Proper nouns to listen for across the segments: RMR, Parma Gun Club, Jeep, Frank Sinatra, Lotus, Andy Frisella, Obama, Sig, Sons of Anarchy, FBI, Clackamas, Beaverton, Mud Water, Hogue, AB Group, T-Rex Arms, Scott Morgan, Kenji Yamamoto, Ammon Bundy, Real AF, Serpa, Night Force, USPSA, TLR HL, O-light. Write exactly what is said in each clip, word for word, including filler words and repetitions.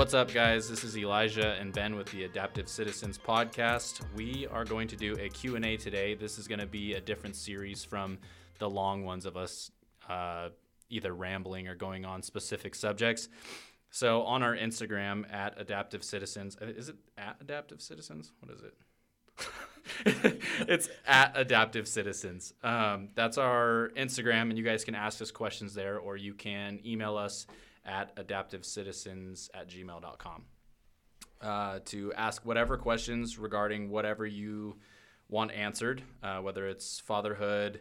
What's up, guys? This is Elijah and Ben with the Adaptive Citizens podcast. We are going to do a Q and A today. This is going to be a different series from the long ones of us uh, either rambling or going on specific subjects. So on our Instagram at Adaptive Citizens, is it at Adaptive Citizens? What is it? It's at Adaptive Citizens. Um, that's our Instagram, and you guys can ask us questions there, or you can email us at adaptive citizens at gmail dot com uh, to ask whatever questions regarding whatever you want answered, uh, whether it's fatherhood,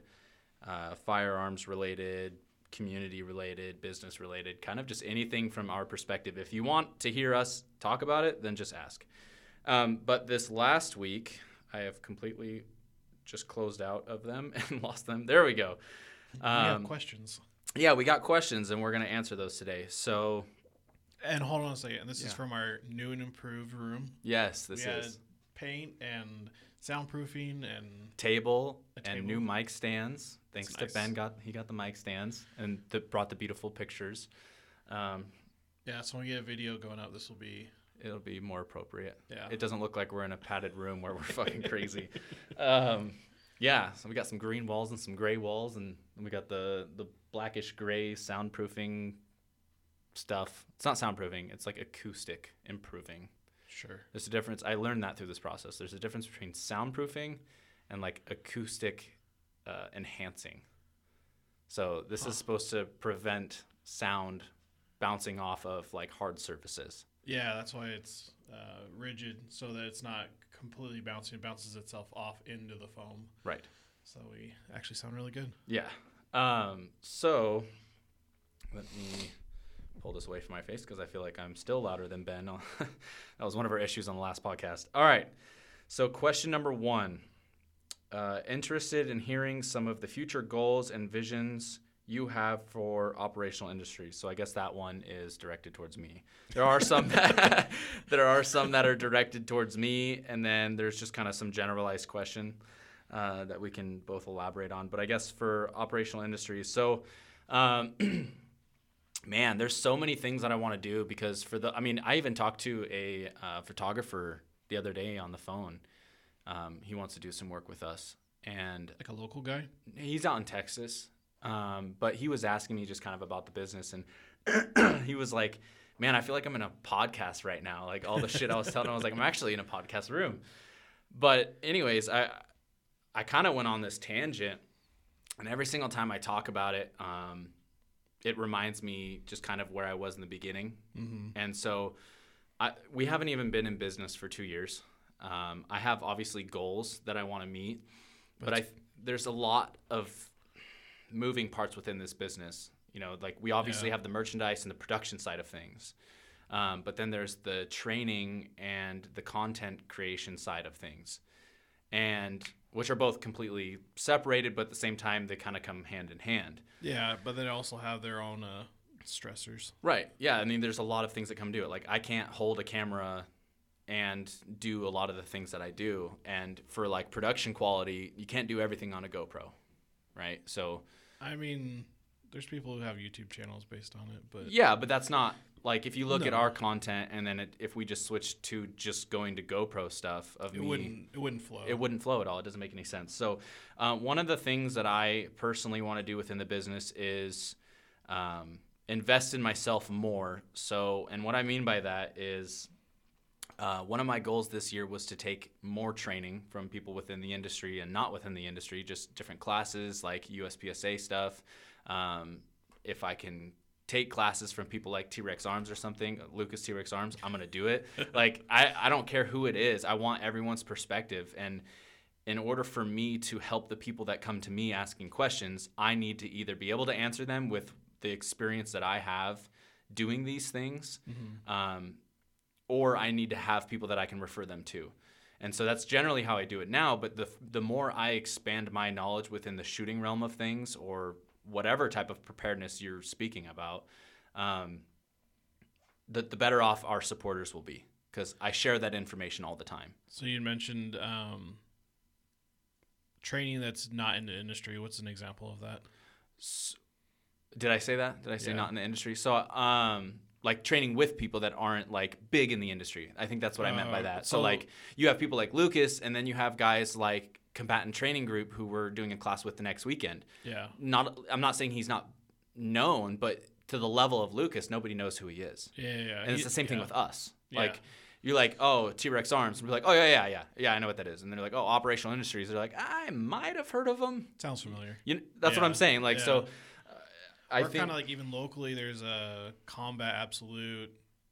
uh, firearms related, community related, business related, kind of just anything from our perspective. If you want to hear us talk about it, then just ask. Um, but this last week, I have completely just closed out of them and lost them. There we go. Um, we have questions. Yeah, we got questions, and we're going to answer those today. So, and hold on a second. This yeah. is from our new and improved room. Yes, this we is. Paint and soundproofing and table, a table. And new mic stands. Thanks That's to nice. Ben, got he got the mic stands and the, brought the beautiful pictures. Um, yeah, so when we get a video going up, this will be... It'll be more appropriate. Yeah. It doesn't look like we're in a padded room where we're fucking crazy. Um, yeah. So we got some green walls and some gray walls, and we got the, the blackish gray soundproofing stuff. It's not soundproofing. It's like acoustic improving. Sure. There's a difference. I learned that through this process. There's a difference between soundproofing and like acoustic uh, enhancing. So this huh. is supposed to prevent sound bouncing off of like hard surfaces. Yeah, that's why it's uh, rigid, so that it's not completely bouncing. It bounces itself off into the foam. Right. So we actually sound really good. Yeah. Um, so let me pull this away from my face because I feel like I'm still louder than Ben. That was one of our issues on the last podcast. All right. So question number one, uh, interested in hearing some of the future goals and visions you have for operational industries. So I guess that one is directed towards me. There are some that, there are some that are directed towards me, and then there's just kind of some generalized question uh, that we can both elaborate on. But I guess for operational industries, so um, man, there's so many things that I want to do because for the, I mean, I even talked to a uh, photographer the other day on the phone. Um, he wants to do some work with us, and like a local guy. He's out in Texas. Um, but he was asking me just kind of about the business, and he was like, man, I feel like I'm in a podcast right now. Like all the shit I was telling him, I was like, I'm actually in a podcast room. But anyways, I, I kind of went on this tangent, and every single time I talk about it, um, it reminds me just kind of where I was in the beginning. Mm-hmm. And so I, we haven't even been in business for two years. Um, I have obviously goals that I want to meet, but I, there's a lot of moving parts within this business. You know, like we obviously yeah. have the merchandise and the production side of things, um, but then there's the training and the content creation side of things, and which are both completely separated, but at the same time they kind of come hand in hand. Yeah, but they also have their own uh, stressors. Right. Yeah, I mean, there's a lot of things that come to it. Like I can't hold a camera and do a lot of the things that I do, and for like production quality, you can't do everything on a GoPro, right? So I mean, there's people who have YouTube channels based on it, but yeah, but that's not like if you look no. at our content, and then it, if we just switch to just going to GoPro stuff of it me, wouldn't it wouldn't flow. It wouldn't flow at all. It doesn't make any sense. So uh, one of the things that I personally want to do within the business is um, invest in myself more. So, and what I mean by that is uh, one of my goals this year was to take more training from people within the industry and not within the industry, just different classes like U S P S A stuff. Um, if I can take classes from people like T-Rex Arms or something, Lucas T-Rex Arms, I'm going to do it. Like, I, I don't care who it is. I want everyone's perspective. And in order for me to help the people that come to me asking questions, I need to either be able to answer them with the experience that I have doing these things, mm-hmm. um, or I need to have people that I can refer them to. And so that's generally how I do it now. But the the more I expand my knowledge within the shooting realm of things, or whatever type of preparedness you're speaking about, um, the, the better off our supporters will be, because I share that information all the time. So you mentioned um, training that's not in the industry. What's an example of that? So, did I say that? Did I say yeah. not in the industry? So um, like training with people that aren't like big in the industry. I think that's what uh, I meant by that. So, so like you have people like Lucas, and then you have guys like Combatant Training Group who we're doing a class with the next weekend. Yeah. Not, I'm not saying he's not known, but to the level of Lucas, nobody knows who he is. Yeah, yeah, yeah. And it's the same yeah. thing with us. Yeah. Like you're like, oh, T-Rex Arms. And we're like, oh, yeah, yeah, yeah. Yeah, I know what that is. And they're like, oh, Operational Industries. They're like, I might have heard of them. Sounds familiar. You, that's yeah. what I'm saying. Like, yeah. so... I or kind of like even locally, there's a Combat Absolute,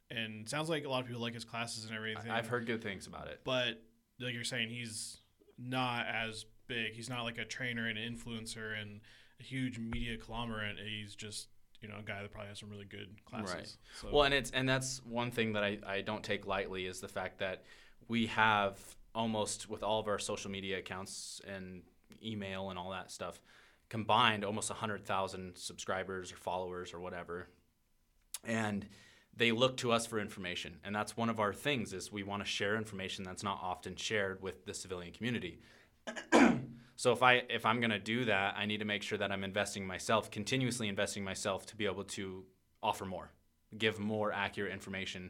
and it sounds like a lot of people like his classes and everything. I've heard good things about it. But like you're saying, he's not as big. He's not like a trainer and an influencer and a huge media conglomerate. He's just, you know, a guy that probably has some really good classes. Right. So. Well, and it's and that's one thing that I, I don't take lightly is the fact that we have almost with all of our social media accounts and email and all that stuff, combined almost one hundred thousand subscribers or followers or whatever, and they look to us for information. And that's one of our things is we want to share information that's not often shared with the civilian community. So if, I, if I'm going to do that, I need to make sure that I'm investing myself, continuously investing myself to be able to offer more, give more accurate information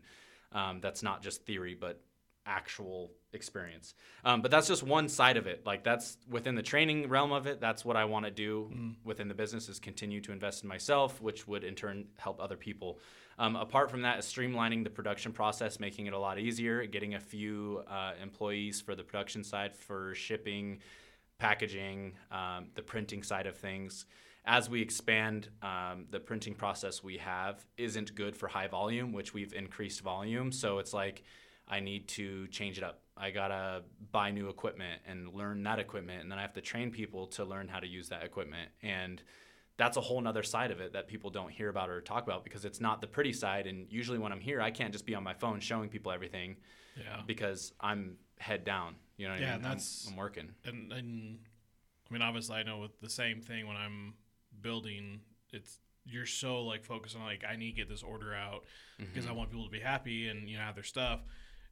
um, that's not just theory but actual experience. Um, but that's just one side of it. Like that's within the training realm of it. That's what I want to do mm. within the business is continue to invest in myself, which would in turn help other people. Um, apart from that is streamlining the production process, making it a lot easier, getting a few uh, employees for the production side for shipping, packaging, um, the printing side of things. As we expand, um, the printing process we have isn't good for high volume, which we've increased volume. So it's like, I need to change it up. I gotta buy new equipment and learn that equipment, and then I have to train people to learn how to use that equipment. And that's a whole nother side of it that people don't hear about or talk about because it's not the pretty side. And usually when I'm here, I can't just be on my phone showing people everything yeah. because I'm head down. You know what yeah, I mean? Yeah, that's... I'm, I'm working. And, and I mean, obviously I know with the same thing when I'm building, it's... you're so like focused on like, I need to get this order out because mm-hmm. I want people to be happy and, you know, have their stuff.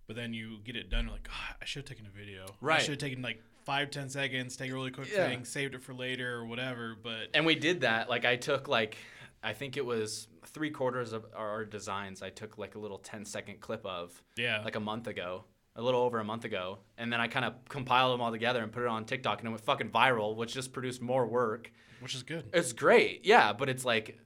But then you get it done, you're like, God, I should have taken a video. Right. I should have taken like five, ten seconds, take a really quick yeah. thing, saved it for later or whatever. But And we did that. Like I took like, I think it was three quarters of our designs I took like a little ten second clip of yeah. like a month ago, a little over a month ago. And then I kind of compiled them all together and put it on TikTok and it went fucking viral, which just produced more work. Which is good. It's great. Yeah. But it's like,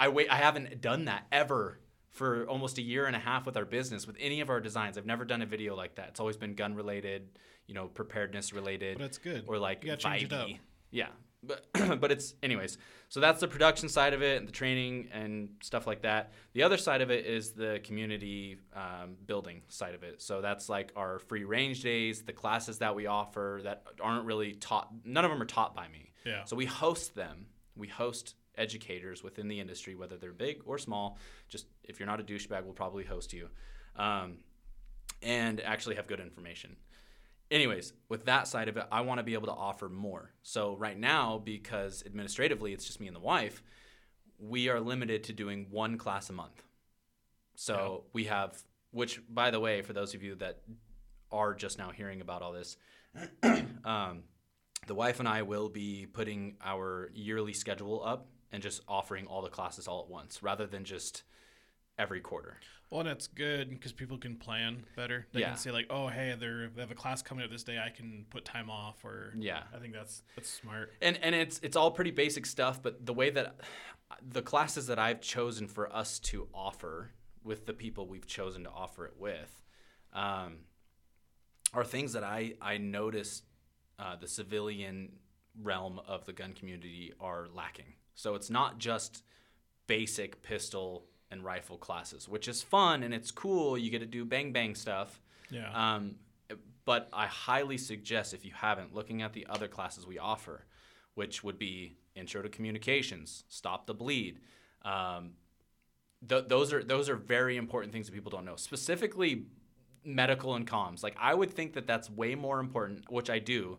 I wait, I haven't done that ever for almost a year and a half with our business, with any of our designs. I've never done a video like that. It's always been gun related, you know, preparedness related. But that's good. Or like you gotta change it up. Yeah. But but it's anyways. So that's the production side of it and the training and stuff like that. The other side of it is the community um, building side of it. So that's like our free range days, the classes that we offer that aren't really taught. None of them are taught by me. Yeah. So we host them. We host educators within the industry, whether they're big or small. Just if you're not a douchebag, we'll probably host you um, and actually have good information. Anyways, with that side of it, I want to be able to offer more. So right now, because administratively it's just me and the wife, we are limited to doing one class a month. So yeah. we have, which by the way, for those of you that are just now hearing about all this, um, the wife and I will be putting our yearly schedule up and just offering all the classes all at once rather than just every quarter. Well, and that's good because people can plan better. They yeah. can say like, oh, hey, they have a class coming up this day. I can put time off or yeah. I think that's that's smart. And and it's it's all pretty basic stuff, but the way that the classes that I've chosen for us to offer with the people we've chosen to offer it with um, are things that I, I noticed uh, the civilian realm of the gun community are lacking. So it's not just basic pistol and rifle classes, which is fun and it's cool. You get to do bang bang stuff. Yeah. Um, but I highly suggest, if you haven't, looking at the other classes we offer, which would be Intro to Communications, Stop the Bleed. Um, th- those are those are very important things that people don't know. Specifically, medical and comms. Like I would think that that's way more important, which I do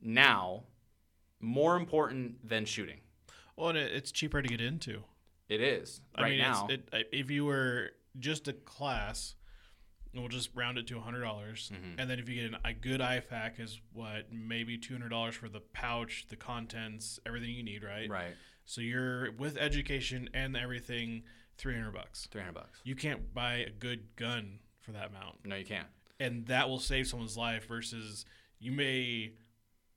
now, more important than shooting. Well, and it's cheaper to get into. It is right I mean, now. It's, it, if you were just a class, we'll just round it to one hundred dollars. Mm-hmm. And then if you get an, a good I FAC is what, maybe two hundred dollars for the pouch, the contents, everything you need, right? Right. So you're with education and everything, three hundred bucks. three hundred bucks. You can't buy a good gun for that amount. No, you can't. And that will save someone's life versus you may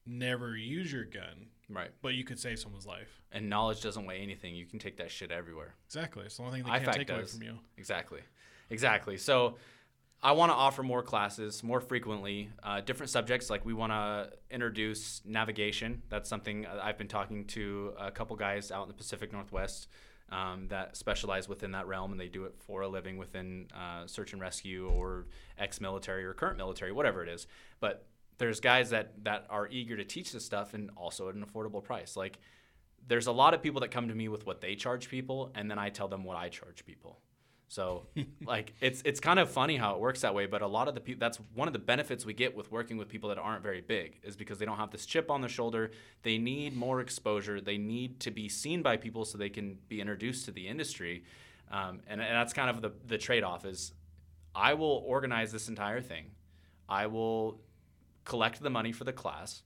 never use your gun. Right. But you could save someone's life. And knowledge doesn't weigh anything. You can take that shit everywhere. Exactly. It's the only thing they can't take away from you. Exactly. Exactly. So I want to offer more classes more frequently, uh, different subjects. Like we want to introduce navigation. That's something I've been talking to a couple guys out in the Pacific Northwest um, that specialize within that realm, and they do it for a living within uh, search and rescue or ex-military or current military, whatever it is. But there's guys that, that are eager to teach this stuff and also at an affordable price. Like there's a lot of people that come to me with what they charge people, and then I tell them what I charge people. So, like, it's it's kind of funny how it works that way, but a lot of the people, that's one of the benefits we get with working with people that aren't very big, is because they don't have this chip on their shoulder. They need more exposure. They need to be seen by people so they can be introduced to the industry. Um, and, and that's kind of the, the trade-off is I will organize this entire thing. I will collect the money for the class.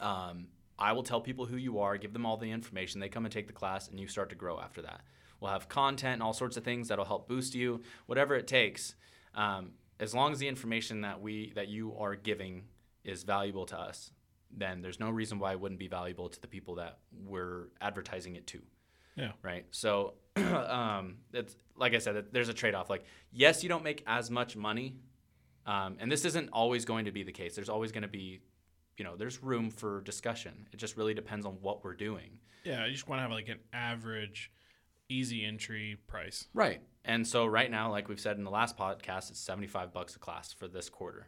Um, I will tell people who you are, give them all the information. They come and take the class, and you start to grow after that. We'll have content and all sorts of things that'll help boost you, whatever it takes. Um, as long as the information that we that you are giving is valuable to us, then there's no reason why it wouldn't be valuable to the people that we're advertising it to. Yeah. Right. So, um, it's like I said, there's a trade-off. Like, yes, you don't make as much money, um, and this isn't always going to be the case. There's always going to be, you know, there's room for discussion. It just really depends on what we're doing. Yeah, you just want to have like an average, easy entry price. Right. And so right now, like we've said in the last podcast, it's seventy-five bucks a class for this quarter,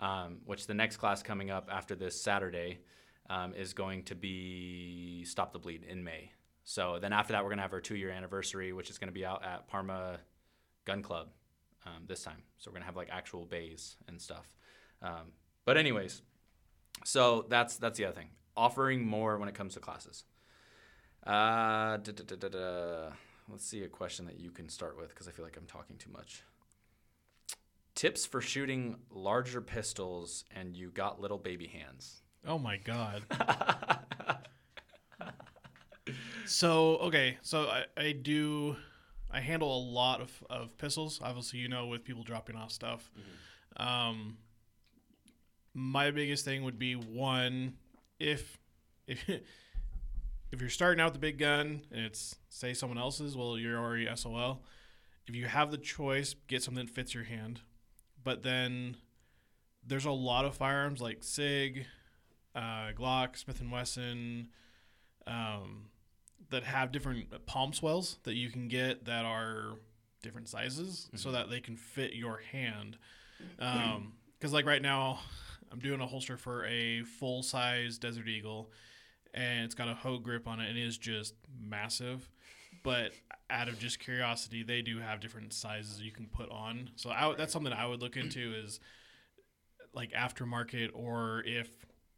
um, which the next class coming up after this Saturday um, is going to be Stop the Bleed in May. So then after that, we're going to have our two-year anniversary, which is going to be out at Parma Gun Club um, this time. So we're going to have like actual bays and stuff. Um, but anyways, so that's that's the other thing. Offering more when it comes to classes. Uh, da, da, da, da, da. Let's see a question that you can start with because I feel like I'm talking too much. Tips for shooting larger pistols and you got little baby hands. Oh, my God. So, okay. So I, I do – I handle a lot of, of pistols, obviously, you know, with people dropping off stuff. Mm-hmm. Um, my biggest thing would be, one, if if – if you're starting out with a big gun and it's, say, someone else's, well, you're already S O L. If you have the choice, get something that fits your hand. But then there's a lot of firearms like Sig, uh, Glock, Smith and Wesson, um, that have different palm swells that you can get that are different sizes mm-hmm. so that they can fit your hand. Because, um, like, right now I'm doing a holster for a full-size Desert Eagle, and it's got a Hogue grip on it, and it is just massive. But out of just curiosity, they do have different sizes you can put on. So I w- that's something I would look into is, like, aftermarket, or if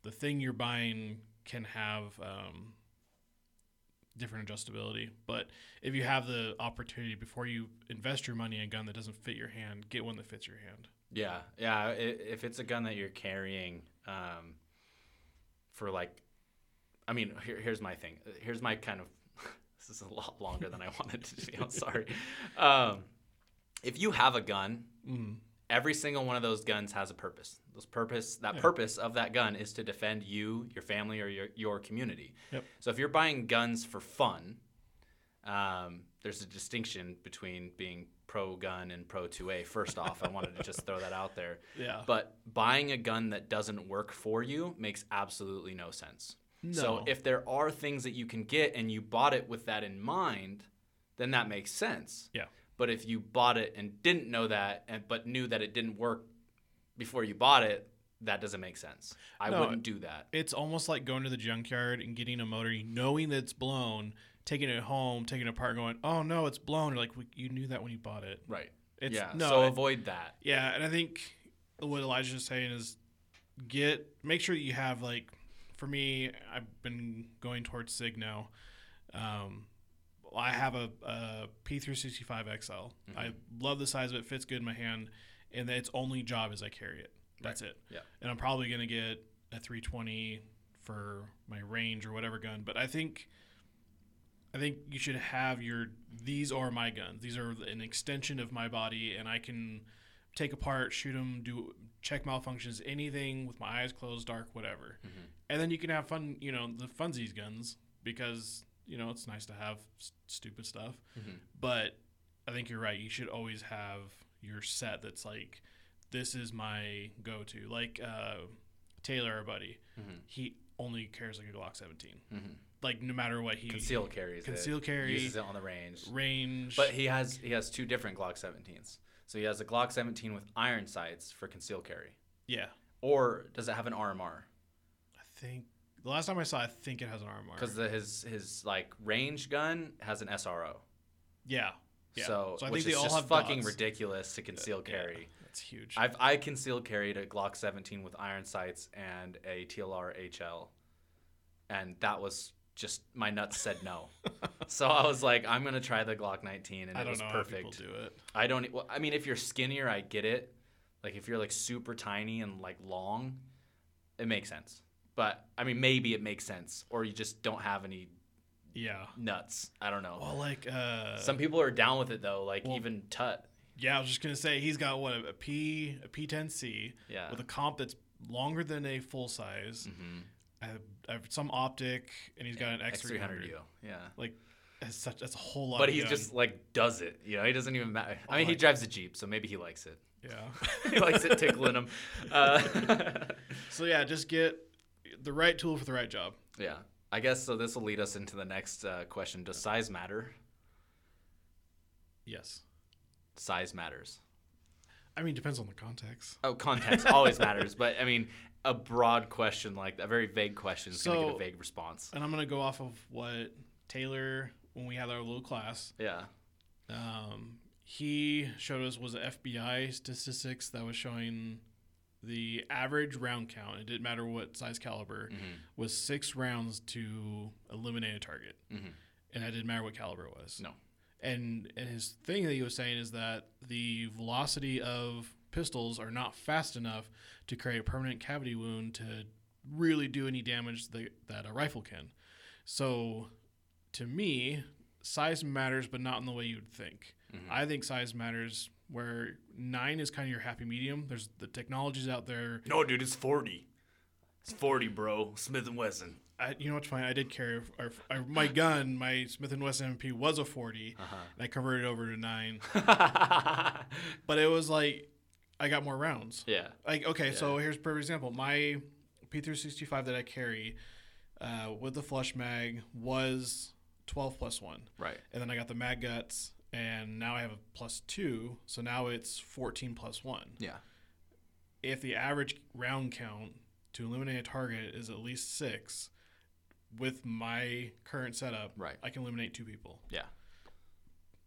the thing you're buying can have um, different adjustability. But if you have the opportunity, before you invest your money in a gun that doesn't fit your hand, get one that fits your hand. Yeah, yeah. If it's a gun that you're carrying um, for, like, I mean, here, here's my thing. Here's my kind of – this is a lot longer than I wanted to be. I'm sorry. Um, if you have a gun, mm. every single one of those guns has a purpose. Those purpose That yeah. purpose of that gun is to defend you, your family, or your, your community. Yep. So if you're buying guns for fun, um, there's a distinction between being pro-gun and pro two A. First off, I wanted to just throw that out there. Yeah. But buying a gun that doesn't work for you makes absolutely no sense. No. So if there are things that you can get and you bought it with that in mind, then that makes sense. Yeah. But if you bought it and didn't know that, and but knew that it didn't work before you bought it, that doesn't make sense. I no, wouldn't do that. It's almost like going to the junkyard and getting a motor, knowing that it's blown, taking it home, taking it apart, and going, oh, no, it's blown. You're like, you knew that when you bought it. Right. It's, yeah. No, so it, avoid that. Yeah. And I think what Elijah is saying is get make sure that you have, like, for me, I've been going towards Sig now. Um, I have a, a P three sixty-five X L. Mm-hmm. I love the size of it. Fits good in my hand. And its only job is I carry it. That's right. it. Yeah. And I'm probably going to get a three twenty for my range or whatever gun. But I think I think you should have your, these are my guns. These are an extension of my body, and I can take apart, shoot them, do check malfunctions, anything with my eyes closed, dark, whatever. Mm-hmm. And then you can have fun, you know, the funsies guns, because, you know, it's nice to have s- stupid stuff. Mm-hmm. But I think you're right. You should always have your set that's like, this is my go-to. Like uh, Taylor, our buddy, mm-hmm. he only carries like a Glock seventeen. Mm-hmm. Like no matter what, he conceal carries conceal it, carry uses it on the range. Range, but he has he has two different Glock seventeens. So he has a Glock seventeen with iron sights for conceal carry. Yeah. Or does it have an R M R? I think the last time I saw, I think it has an R M R. Because his his like range gun has an S R O. Yeah. Yeah. So, so I which think is they all just have fucking dots. Ridiculous to conceal yeah. carry. That's huge. I've I conceal carried a Glock seventeen with iron sights and a T L R H L, and that was. Just my nuts said no. So I was like, I'm going to try the Glock nineteen, and I it was perfect. I don't know how people do it. I don't, well, I mean, if you're skinnier, I get it. Like, if you're, like, super tiny and, like, long, it makes sense. But, I mean, maybe it makes sense. Or you just don't have any yeah. nuts. I don't know. Well, like, uh, some people are down with it, though. Like, well, even Tut. Yeah, I was just going to say, he's got, what, a P, a P ten C yeah. with a comp that's longer than a full size. Mm-hmm. I have, I have some optic, and he's got an X three hundred U. Yeah. Like, that's, such, that's a whole lot. But of he gun. Just, like, does it. You know, he doesn't even matter. I oh mean, he drives God. a Jeep, so maybe he likes it. Yeah. He likes it tickling him. Uh, so, yeah, just get the right tool for the right job. Yeah. I guess so this will lead us into the next uh, question. Does size matter? Yes. Size matters. I mean, it depends on the context. Oh, context always matters. But, I mean... A broad question like that, a very vague question is so, going to get a vague response. And I'm going to go off of what Taylor, when we had our little class, yeah, um, he showed us was F B I statistics that was showing the average round count. It didn't matter what size caliber mm-hmm. was six rounds to eliminate a target, mm-hmm. and it didn't matter what caliber it was. No, and and his thing that he was saying is that the velocity of pistols are not fast enough to create a permanent cavity wound to really do any damage that, that a rifle can. So to me, size matters, but not in the way you'd think. Mm-hmm. I think size matters where nine is kind of your happy medium. There's the technologies out there. No, dude, it's forty. It's forty, bro. Smith and Wesson. I, you know what's funny? I did carry or, or my gun. My Smith and Wesson M P was a forty, uh-huh. and I converted it over to nine. But it was like... I got more rounds. Yeah. Like, okay, yeah. So here's a perfect example. My P three sixty-five that I carry uh, with the flush mag was twelve plus one. Right. And then I got the Mag Guts, and now I have a plus two, so now it's fourteen plus one. Yeah. If the average round count to eliminate a target is at least six, with my current setup, right. I can eliminate two people. Yeah.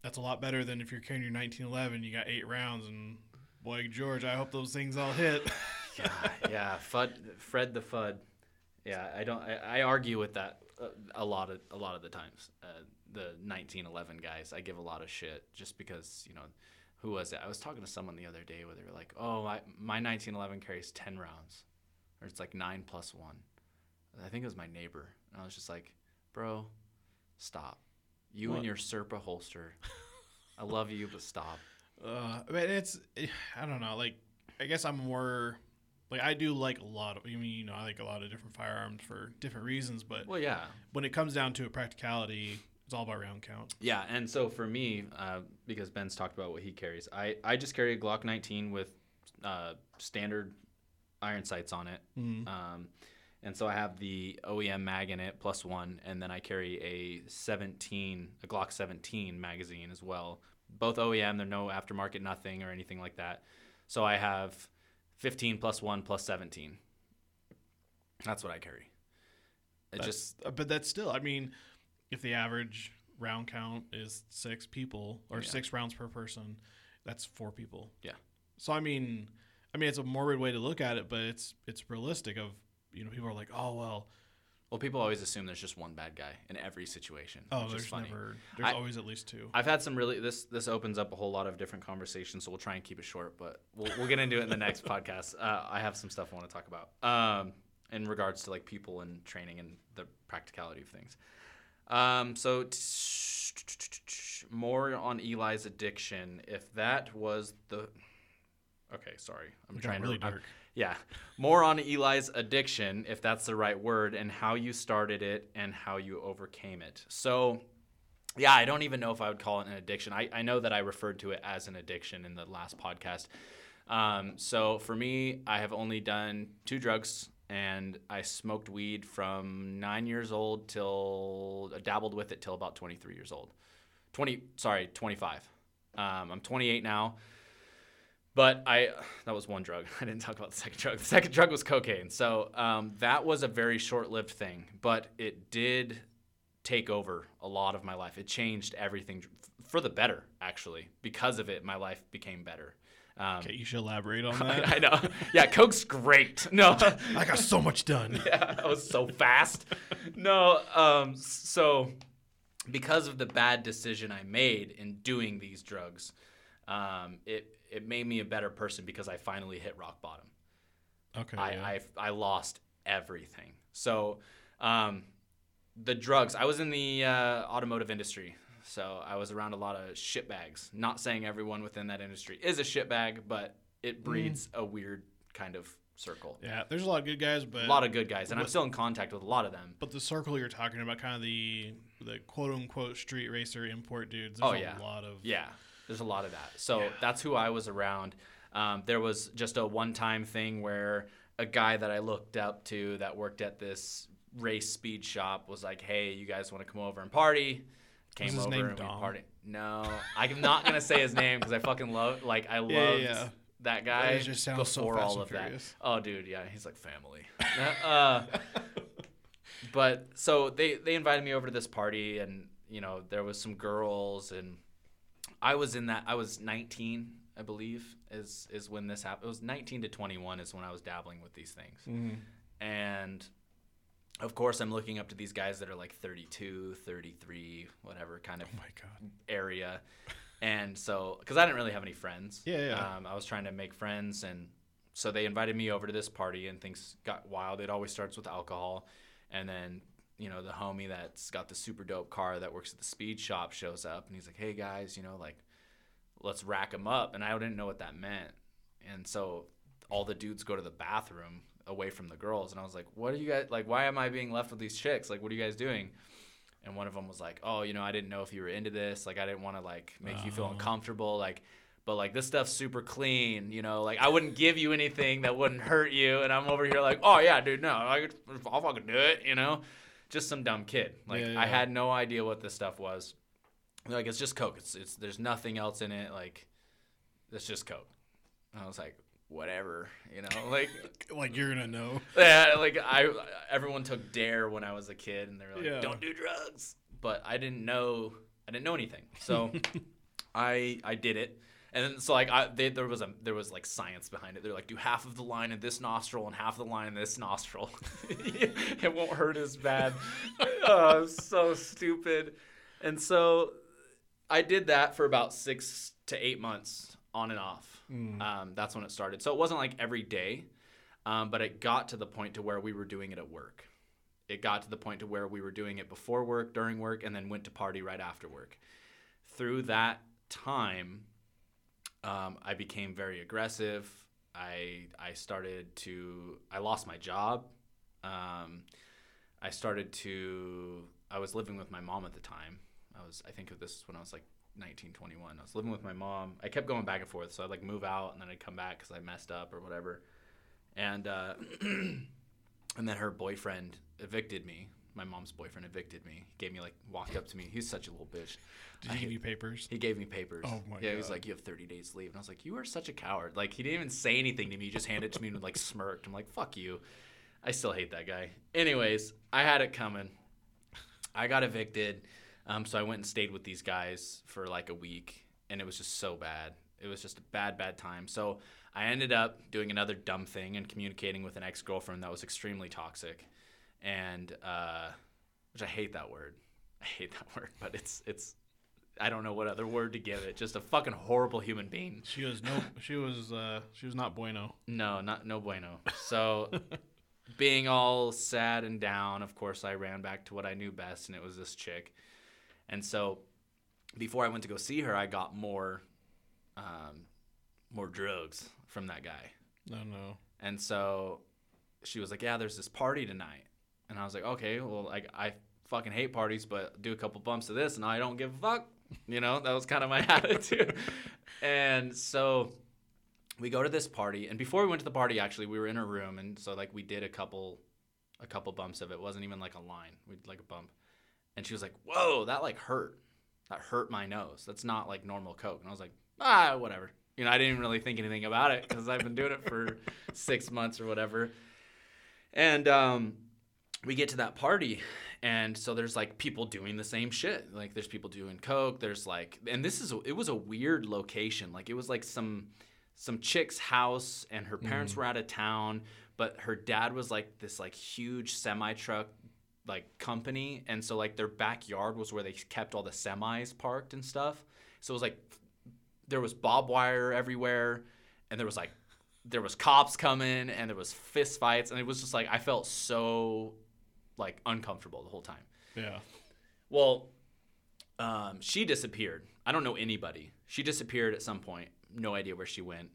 That's a lot better than if you're carrying your nineteen eleven, you got eight rounds, and... Boy, George, I hope those things all hit. yeah, yeah, Fud, Fred the Fud. Yeah, I don't. I, I argue with that a lot of a lot of the times. Uh, the nineteen eleven guys, I give a lot of shit just because you know, who was it? I was talking to someone the other day where they were like, "Oh, I, my nineteen eleven carries ten rounds, or it's like nine plus one." I think it was my neighbor, and I was just like, "Bro, stop. You what? And your Serpa holster. I love you, but stop." Uh, but it's, I don't know, like, I guess I'm more, like, I do like a lot of, I mean, you know, I like a lot of different firearms for different reasons, but well, yeah. when it comes down to a practicality, it's all about round count. Yeah, and so for me, uh, because Ben's talked about what he carries, I, I just carry a Glock nineteen with uh, standard iron sights on it, mm-hmm. um, and so I have the O E M mag in it, plus one, and then I carry a seventeen, a Glock seventeen magazine as well. Both O E M, they're no aftermarket, nothing or anything like that. So I have fifteen plus one plus seventeen. That's what I carry. It that's, just, but that's still, I mean, if the average round count is six people or yeah. six rounds per person, that's four people. Yeah. So I mean, I mean it's a morbid way to look at it, but it's it's realistic. Of you know, people are like, oh well. Well, people always assume there's just one bad guy in every situation. Oh, there's never. There's I, always at least two. I've had some really. This this opens up a whole lot of different conversations, so we'll try and keep it short, but we'll we'll get into it in the next podcast. Uh, I have some stuff I want to talk about um, in regards to like people and training and the practicality of things. Um, so t- more on Eli's addiction. If that was the okay, sorry, I'm we trying got really to dark. Yeah, more on Eli's addiction, if that's the right word, and how you started it and how you overcame it. So, yeah, I don't even know if I would call it an addiction. I, I know that I referred to it as an addiction in the last podcast. Um, so for me, I have only done two drugs, and I smoked weed from nine years old till – dabbled with it till about twenty-three years old. twenty – sorry, twenty-five. Um, I'm twenty-eight now. But I, that was one drug. I didn't talk about the second drug. The second drug was cocaine. So um, that was a very short-lived thing, but it did take over a lot of my life. It changed everything for the better, actually. Because of it, my life became better. Um, okay, you should elaborate on that. I, I know. Yeah, coke's great. No, I got so much done. Yeah, I was so fast. No, um, so because of the bad decision I made in doing these drugs, um, it. It made me a better person because I finally hit rock bottom. Okay. I yeah. I, I lost everything. So um, the drugs, I was in the uh, automotive industry, so I was around a lot of shitbags. Not saying everyone within that industry is a shitbag, but it breeds mm. a weird kind of circle. Yeah, there's a lot of good guys, but... A lot of good guys, and but, I'm still in contact with a lot of them. But the circle you're talking about, kind of the, the quote-unquote street racer import dudes, there's oh, yeah. a lot of... yeah. There's a lot of that. So yeah. that's who I was around. Um, there was just a one-time thing where a guy that I looked up to that worked at this race speed shop was like, hey, you guys want to come over and party? Came was over his name and we party. No, I'm not going to say his name because I fucking love, like, I loved yeah, yeah. that guy that just before so fast all of that. Furious. Oh, dude, yeah, he's like family. uh, but so they, they invited me over to this party, and, you know, there was some girls, and... I was in that, I was nineteen, I believe, is is when this happened. It was nineteen to twenty-one is when I was dabbling with these things. Mm-hmm. And, of course, I'm looking up to these guys that are like thirty-two, thirty-three, whatever kind of oh my God. area. And so, because I didn't really have any friends. Yeah, yeah. Um, I was trying to make friends, and so they invited me over to this party, and things got wild. It always starts with alcohol, and then... you know, the homie that's got the super dope car that works at the speed shop shows up, and he's like, hey, guys, you know, like, let's rack them up. And I didn't know what that meant. And so all the dudes go to the bathroom away from the girls. And I was like, what are you guys, like, why am I being left with these chicks? Like, what are you guys doing? And one of them was like, oh, you know, I didn't know if you were into this. Like, I didn't want to, like, make uh-huh. you feel uncomfortable. Like, but, like, this stuff's super clean, you know. Like, I wouldn't give you anything that wouldn't hurt you. And I'm over here like, oh, yeah, dude, no, I, I'll fucking do it, you know. Just some dumb kid. Like, yeah, yeah. I had no idea what this stuff was. Like, it's just coke. It's, it's there's nothing else in it. Like, it's just coke. And I was like, whatever, you know, like, like you're gonna know. Yeah, like I, everyone took D A R E when I was a kid, and they were like, yeah. don't do drugs. But I didn't know, I didn't know anything. So, I, I did it. And then, so like I, they, there was a there was like science behind it. They're like, do half of the line in this nostril and half of the line in this nostril. It won't hurt as bad. Oh, so stupid. And so I did that for about six to eight months on and off. Mm. Um, that's when it started. So it wasn't like every day, um, but it got to the point to where we were doing it at work. It got to the point to where we were doing it before work, during work, and then went to party right after work. Through that time. Um, I became very aggressive. I I started to I lost my job. Um, I started to I was living with my mom at the time. I was I think this is when I was like nineteen, twenty-one. I was living with my mom. I kept going back and forth. So I'd like move out and then I'd come back because I messed up or whatever. And uh, and then her boyfriend evicted me. My mom's boyfriend evicted me. He gave me like walked up to me. He's such a little bitch. Did he give you papers? He gave me papers. Oh my god. Yeah, he was like, you have thirty days to leave. And I was like, you are such a coward. Like he didn't even say anything to me. He just handed it to me and like smirked. I'm like, fuck you. I still hate that guy. Anyways, I had it coming. I got evicted. Um, so I went and stayed with these guys for like a week, and it was just so bad. It was just a bad, bad time. So I ended up doing another dumb thing and communicating with an ex-girlfriend that was extremely toxic. And uh, which I hate that word. I hate that word, but it's it's I don't know what other word to give it. Just a fucking horrible human being. She was no, she was uh, she was not bueno. No, not no bueno. So being all sad and down, of course, I ran back to what I knew best, and it was this chick. And so before I went to go see her, I got more um, more drugs from that guy. No, no. And so she was like, yeah, there's this party tonight. And I was like, okay, well, like I fucking hate parties, but do a couple bumps of this, and I don't give a fuck. You know, that was kind of my attitude. And so we go to this party, and before we went to the party, actually, we were in a room, and so like we did a couple a couple bumps of it. It wasn't even like a line. We did like a bump. And she was like, whoa, that like hurt. That hurt my nose. That's not like normal Coke. And I was like, ah, whatever. You know, I didn't really think anything about it because I've been doing it for six months or whatever. And um, we get to that party, and so there's like people doing the same shit. Like there's people doing Coke. There's like, and this is, it was a weird location. Like it was like some... some chick's house, and her parents mm-hmm. were out of town, but her dad was like this like huge semi truck like company, and so like their backyard was where they kept all the semis parked and stuff. So it was like there was barbed wire everywhere, and there was like there was cops coming, and there was fist fights, and it was just like I felt so like uncomfortable the whole time. Yeah. Well, um, she disappeared. I don't know anybody. She disappeared at some point. No idea where she went.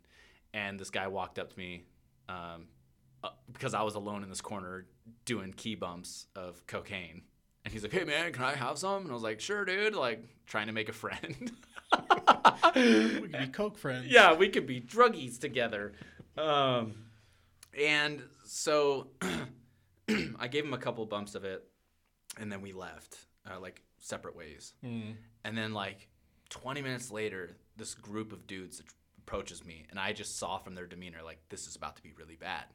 And this guy walked up to me um, uh, because I was alone in this corner doing key bumps of cocaine. And he's like, hey, man, can I have some? And I was like, sure, dude. Like, trying to make a friend. We could be coke friends. Yeah, we could be druggies together. Um, and so I gave him a couple bumps of it, and then we left, uh, like, separate ways. Mm. And then, like, twenty minutes later, this group of dudes approaches me, and I just saw from their demeanor, like, this is about to be really bad.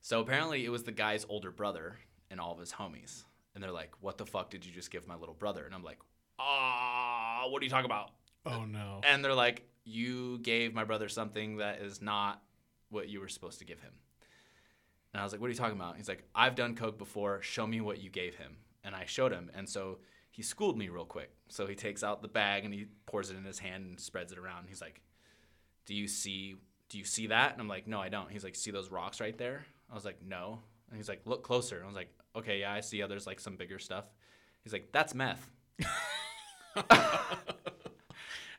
So apparently it was the guy's older brother and all of his homies. And they're like, what the fuck did you just give my little brother? And I'm like, ah, oh, what are you talking about? Oh, no. And they're like, you gave my brother something that is not what you were supposed to give him. And I was like, what are you talking about? He's like, I've done coke before. Show me what you gave him. And I showed him. And so he schooled me real quick. So he takes out the bag and he pours it in his hand and spreads it around. He's like, do you see do you see that? And I'm like, no, I don't. He's like, see those rocks right there? I was like, no. And he's like, look closer. And I was like, okay, yeah, I see others, like some bigger stuff. He's like, that's meth.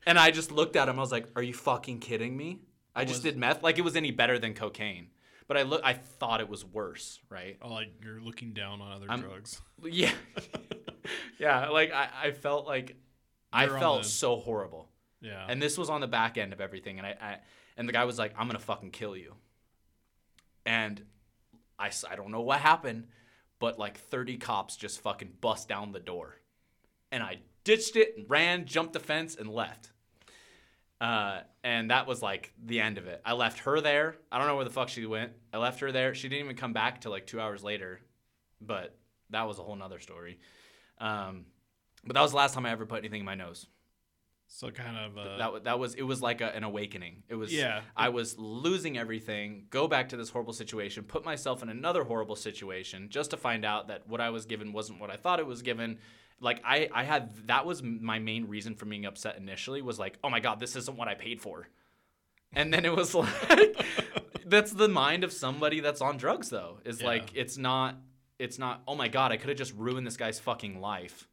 And I just looked at him. I was like, are you fucking kidding me? I just did meth? Like it was any better than cocaine. But I look, I thought it was worse, right? Oh, like you're looking down on other I'm, drugs. Yeah. Yeah, like I, I felt like You're I felt the... so horrible. Yeah. And this was on the back end of everything. And I, I and the guy was like, I'm going to fucking kill you. And I, I don't know what happened, but like thirty cops just fucking bust down the door. And I ditched it and ran, jumped the fence, and left. Uh, and that was like the end of it. I left her there. I don't know where the fuck she went. I left her there. She didn't even come back till like two hours later. But that was a whole nother story. Um, but that was the last time I ever put anything in my nose. So kind of, uh, that, that was, it was like a, an awakening. It was, yeah, I was losing everything, go back to this horrible situation, put myself in another horrible situation just to find out that what I was given wasn't what I thought it was given. Like I, I had, that was my main reason for being upset initially was like, oh my God, this isn't what I paid for. And then it was like, that's the mind of somebody that's on drugs though, is yeah. like, it's not. It's not, oh, my God, I could have just ruined this guy's fucking life.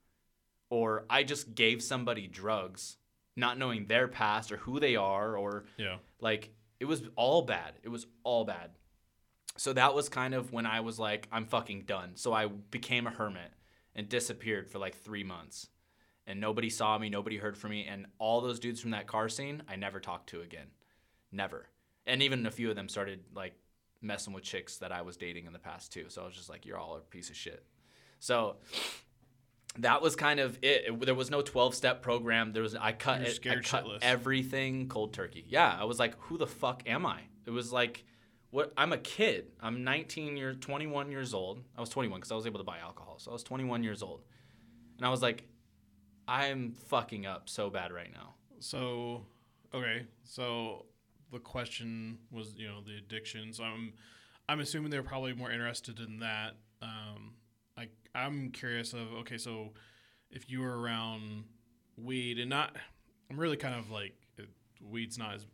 Or I just gave somebody drugs, not knowing their past or who they are. Or, yeah. like, it was all bad. It was all bad. So that was kind of when I was like, I'm fucking done. So I became a hermit and disappeared for, like, three months. And nobody saw me. Nobody heard from me. And all those dudes from that car scene, I never talked to again. Never. And even a few of them started, like, messing with chicks that I was dating in the past too. So I was just like, you're all a piece of shit. So that was kind of it. it there was no twelve-step program. There was I cut it, I cut shitless. everything cold turkey. Yeah, I was like, who the fuck am I? It was like, what? I'm a kid. I'm nineteen years, twenty-one years old. I was twenty-one because I was able to buy alcohol. So I was twenty-one years old. And I was like, I'm fucking up so bad right now. So, okay. So... the question was, you know, the addiction. So I'm, I'm assuming they're probably more interested in that. Um, I, I'm curious of, okay, so if you were around weed and not, I'm really kind of like, it, weed's not as,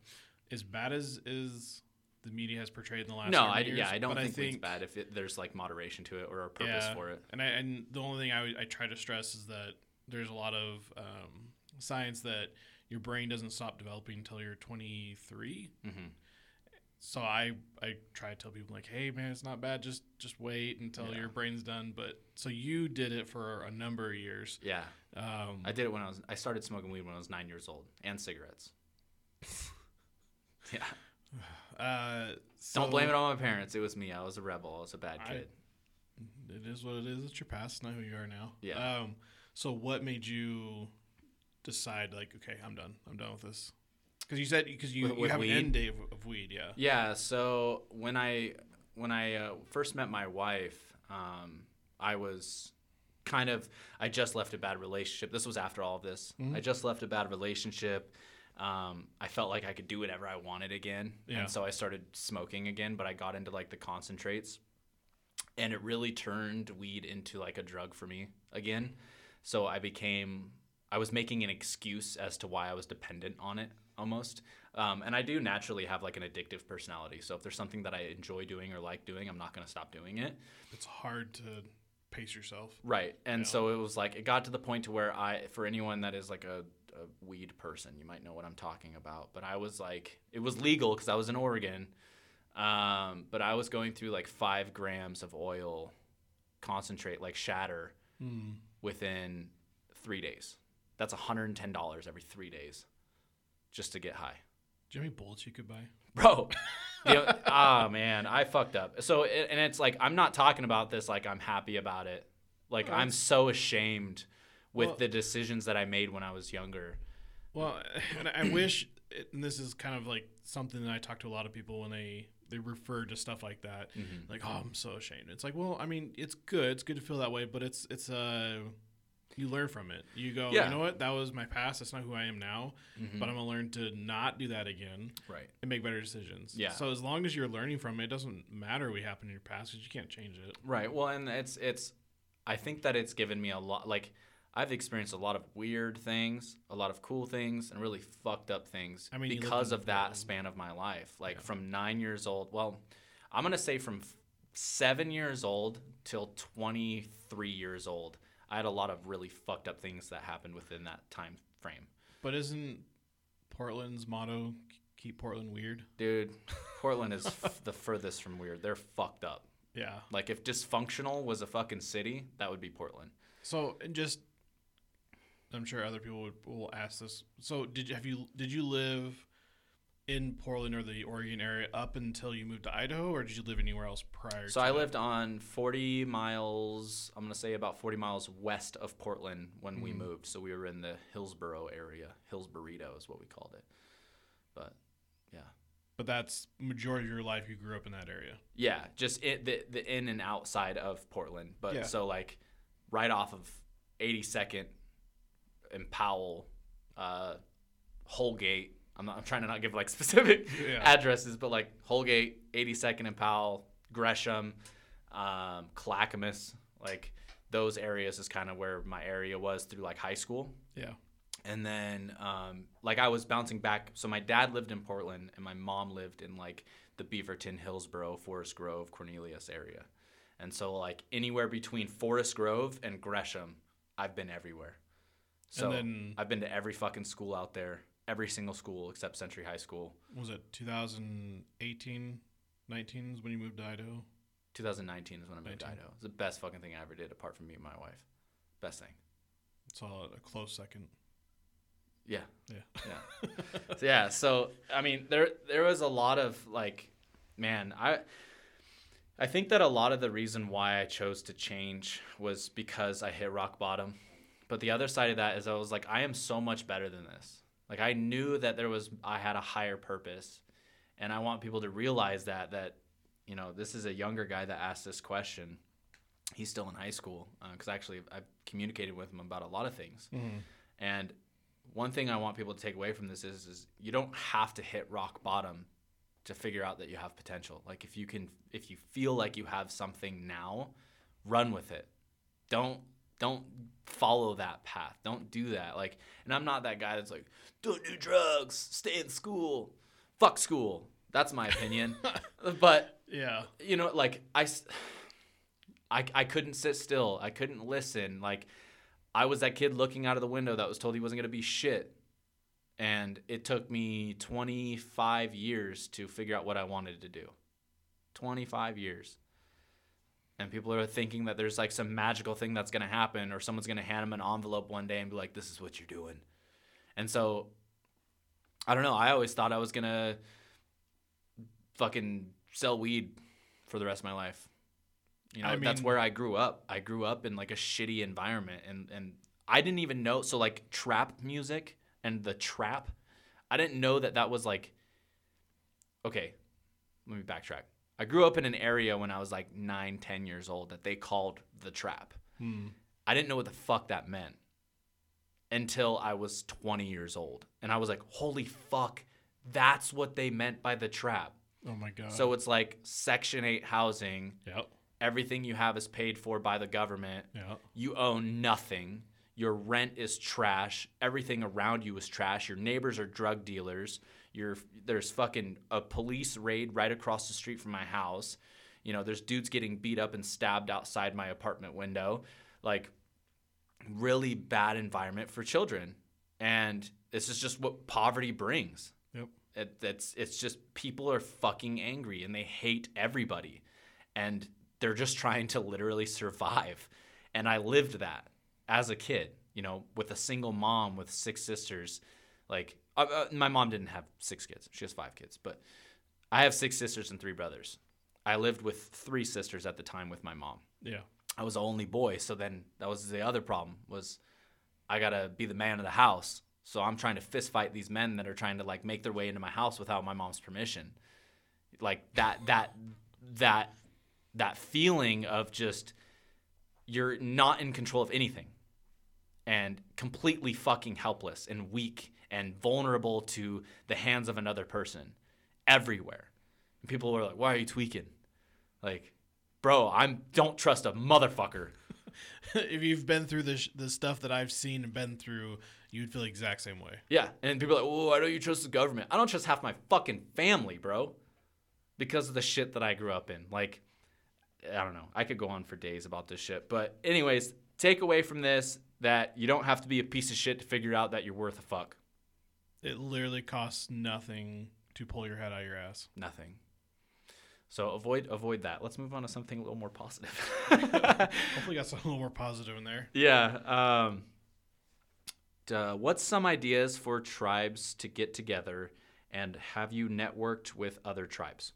as bad as, as the media has portrayed in the last no, I, years. No, yeah, I don't but think, I think it's bad if it, there's like moderation to it or a purpose yeah, for it. And I, and the only thing I, I try to stress is that there's a lot of um, science that your brain doesn't stop developing until you're twenty-three. Mm-hmm. So I, I try to tell people like, hey man, it's not bad. Just just wait until yeah. your brain's done. But so you did it for a number of years. Yeah, um, I did it when I was. I started smoking weed when I was nine years old and cigarettes. yeah. Uh, so Don't blame it on my parents. It was me. I was a rebel. I was a bad kid. I, it is what it is. It's your past. Not who you are now. Yeah. Um. So what made you decide like, okay, I'm done. I'm done with this. Because you said because you, you have weed. an end date of, of weed, yeah. Yeah. So when I when I uh, first met my wife, um, I was kind of I just left a bad relationship. This was after all of this. Mm-hmm. I just left a bad relationship. Um, I felt like I could do whatever I wanted again, yeah. and so I started smoking again. But I got into like the concentrates, and it really turned weed into like a drug for me again. So I became I was making an excuse as to why I was dependent on it. Almost. Um, and I do naturally have like an addictive personality. So if there's something that I enjoy doing or like doing, I'm not going to stop doing it. It's hard to pace yourself. Right. And yeah. so it was like, it got to the point to where I, for anyone that is like a, a weed person, you might know what I'm talking about, but I was like, it was legal cause I was in Oregon. Um, but I was going through like five grams of oil concentrate, like shatter mm. within three days. That's one hundred ten dollars every three days. Just to get high. Do you know how many bullets you could buy? Bro. you know, oh, man. I fucked up. So, it, and it's like, I'm not talking about this like I'm happy about it. Like, well, I'm so ashamed with well, the decisions that I made when I was younger. Well, and I wish, and this is kind of like something that I talk to a lot of people when they, they refer to stuff like that. Mm-hmm. Like, oh, I'm so ashamed. It's like, well, I mean, it's good. It's good to feel that way, but it's, it's a... Uh, you learn from it. You go, yeah. you know what? That was my past. That's not who I am now. Mm-hmm. But I'm going to learn to not do that again. Right. And make better decisions. Yeah. So as long as you're learning from it, it doesn't matter what happened in your past because you can't change it. Right. Well, and it's, it's, I think that it's given me a lot, like, I've experienced a lot of weird things, a lot of cool things, and really fucked up things I mean, because of that span of my life. Like, yeah. from nine years old, well, I'm going to say from seven years old till twenty-three years old. I had a lot of really fucked up things that happened within that time frame. But isn't Portland's motto, keep Portland weird? Dude, Portland is f- the furthest from weird. They're fucked up. Yeah. Like, if dysfunctional was a fucking city, that would be Portland. So, just, I'm sure other people would, will ask this. So, did you, have you, did you live in Portland or the Oregon area up until you moved to Idaho, or did you live anywhere else prior so to I that? lived on forty miles, I'm going to say about forty miles west of Portland when mm. we moved. So we were in the Hillsboro area. Hillsburrito is what we called it. But, yeah. But that's majority of your life you grew up in that area. Yeah, just it, the, the in and outside of Portland. But yeah. so, like, right off of eighty-second and Powell, uh, Holgate, I'm, not, I'm trying to not give, like, specific yeah. addresses, but, like, Holgate, eighty-second and Powell, Gresham, um, Clackamas, like, those areas is kind of where my area was through, like, high school. Yeah. And then, um, like, I was bouncing back. So my dad lived in Portland, and my mom lived in, like, the Beaverton, Hillsboro, Forest Grove, Cornelius area. And so, like, anywhere between Forest Grove and Gresham, I've been everywhere. So then, I've been to every fucking school out there. Every single school except Century High School. Was it twenty eighteen, nineteen is when you moved to Idaho? twenty nineteen is when I moved nineteen. To Idaho. It was the best fucking thing I ever did apart from meeting my wife. Best thing. It's all a close second. Yeah. Yeah. Yeah. so, yeah. So, I mean, there there was a lot of, like, man, I I think that a lot of the reason why I chose to change was because I hit rock bottom. But the other side of that is I was like, I am so much better than this. Like, I knew that there was, I had a higher purpose, and I want people to realize that, that, you know, this is a younger guy that asked this question. He's still in high school, because uh, actually I've communicated with him about a lot of things. Mm-hmm. And one thing I want people to take away from this is, is you don't have to hit rock bottom to figure out that you have potential. Like, if you can, if you feel like you have something now, run with it. Don't. Don't follow that path. Don't do that. Like, and I'm not that guy that's like, don't do drugs, stay in school, fuck school. That's my opinion. But, yeah, you know, like, I, I, I couldn't sit still. I couldn't listen. Like, I was that kid looking out of the window that was told he wasn't going to be shit. And it took me twenty-five years to figure out what I wanted to do. twenty-five years. And people are thinking that there's, like, some magical thing that's going to happen, or someone's going to hand them an envelope one day and be like, this is what you're doing. And so, I don't know. I always thought I was going to fucking sell weed for the rest of my life. You know, I mean, that's where I grew up. I grew up in, like, a shitty environment. And, and I didn't even know. So, like, trap music and the trap, I didn't know that that was, like, okay, let me backtrack. I grew up in an area when I was like nine, ten years old that they called the trap. Hmm. I didn't know what the fuck that meant until I was twenty years old. And I was like, holy fuck, that's what they meant by the trap. Oh, my God. So it's like Section eight housing. Yep. Everything you have is paid for by the government. Yep. You own nothing. Your rent is trash. Everything around you is trash. Your neighbors are drug dealers. You're, there's fucking a police raid right across the street from my house. You know, there's dudes getting beat up and stabbed outside my apartment window. Like, really bad environment for children. And this is just what poverty brings. Yep. It, it's, it's just people are fucking angry and they hate everybody. And they're just trying to literally survive. And I lived that as a kid, you know, with a single mom with six sisters. Like, Uh, my mom didn't have six kids. She has five kids. But I have six sisters and three brothers. I lived with three sisters at the time with my mom. Yeah. I was the only boy. So then that was the other problem was I got to be the man of the house. So I'm trying to fist fight these men that are trying to, like, make their way into my house without my mom's permission. Like that, that, that, that feeling of just you're not in control of anything and completely fucking helpless and weak and vulnerable to the hands of another person everywhere. And people were like, why are you tweaking? Like, bro, I don't trust a motherfucker. If you've been through the, sh- the stuff that I've seen and been through, you'd feel the exact same way. Yeah, and people are like, oh, why don't you trust the government? I don't trust half my fucking family, bro, because of the shit that I grew up in. Like, I don't know. I could go on for days about this shit. But anyways, take away from this that you don't have to be a piece of shit to figure out that you're worth a fuck. It literally costs nothing to pull your head out of your ass. Nothing. So avoid avoid that. Let's move on to something a little more positive. Hopefully got something a little more positive in there. Yeah. Um, duh, what's some ideas for tribes to get together, and have you networked with other tribes?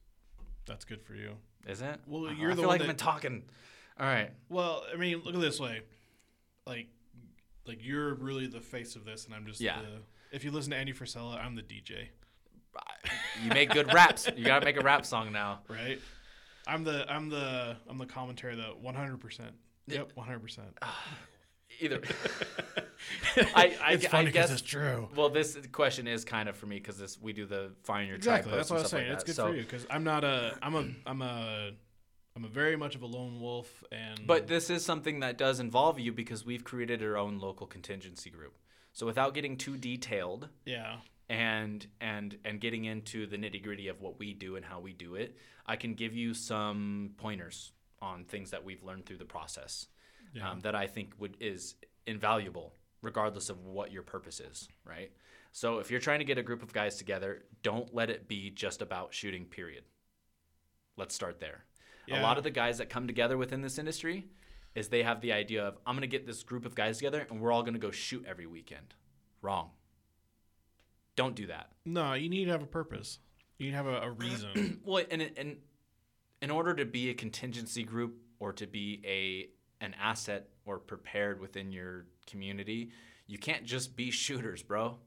That's good for you. Is it? Well, you're I the feel one like that... I've been talking. All right. Well, I mean, look at it this way. Like, like you're really the face of this, and I'm just yeah. the... If you listen to Andy Frisella, I'm the D J. You make good raps. You gotta make a rap song now, right? I'm the I'm the I'm the commentary. The one hundred percent. Yep, one hundred percent. Either I, I, it's funny I guess it's true. Well, this question is kind of for me because this we do the find your exactly. Tribe. That's what I was saying. Like it's good so, for you because I'm not a I'm a I'm a I'm a very much of a lone wolf and. But this is something that does involve you because we've created our own local contingency group. So without getting too detailed yeah. and and and getting into the nitty-gritty of what we do and how we do it, I can give you some pointers on things that we've learned through the process yeah. um, that I think would is invaluable regardless of what your purpose is, right? So if you're trying to get a group of guys together, don't let it be just about shooting, period. Let's start there. Yeah. A lot of the guys that come together within this industry – is they have the idea of, I'm going to get this group of guys together, and we're all going to go shoot every weekend. Wrong. Don't do that. No, you need to have a purpose. You need to have a, a reason. Well, and, and in order to be a contingency group or to be a an asset or prepared within your community, you can't just be shooters, bro.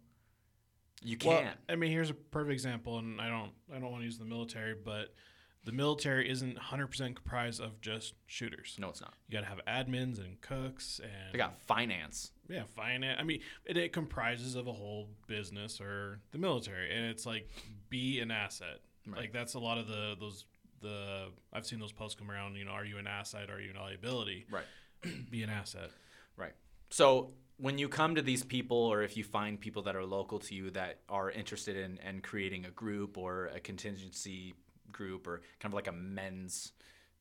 You can't. Well, I mean, here's a perfect example, and I don't I don't want to use the military, but... The military isn't one hundred percent comprised of just shooters. No, it's not. You got to have admins and cooks. And they got finance. Yeah, finance. I mean, it, it comprises of a whole business or the military, and it's like be an asset. Right. Like that's a lot of the those the I've seen those posts come around. You know, are you an asset? Are you an liability? Right. Be an asset. Right. So when you come to these people, or if you find people that are local to you that are interested in and creating a group or a contingency group or kind of like a men's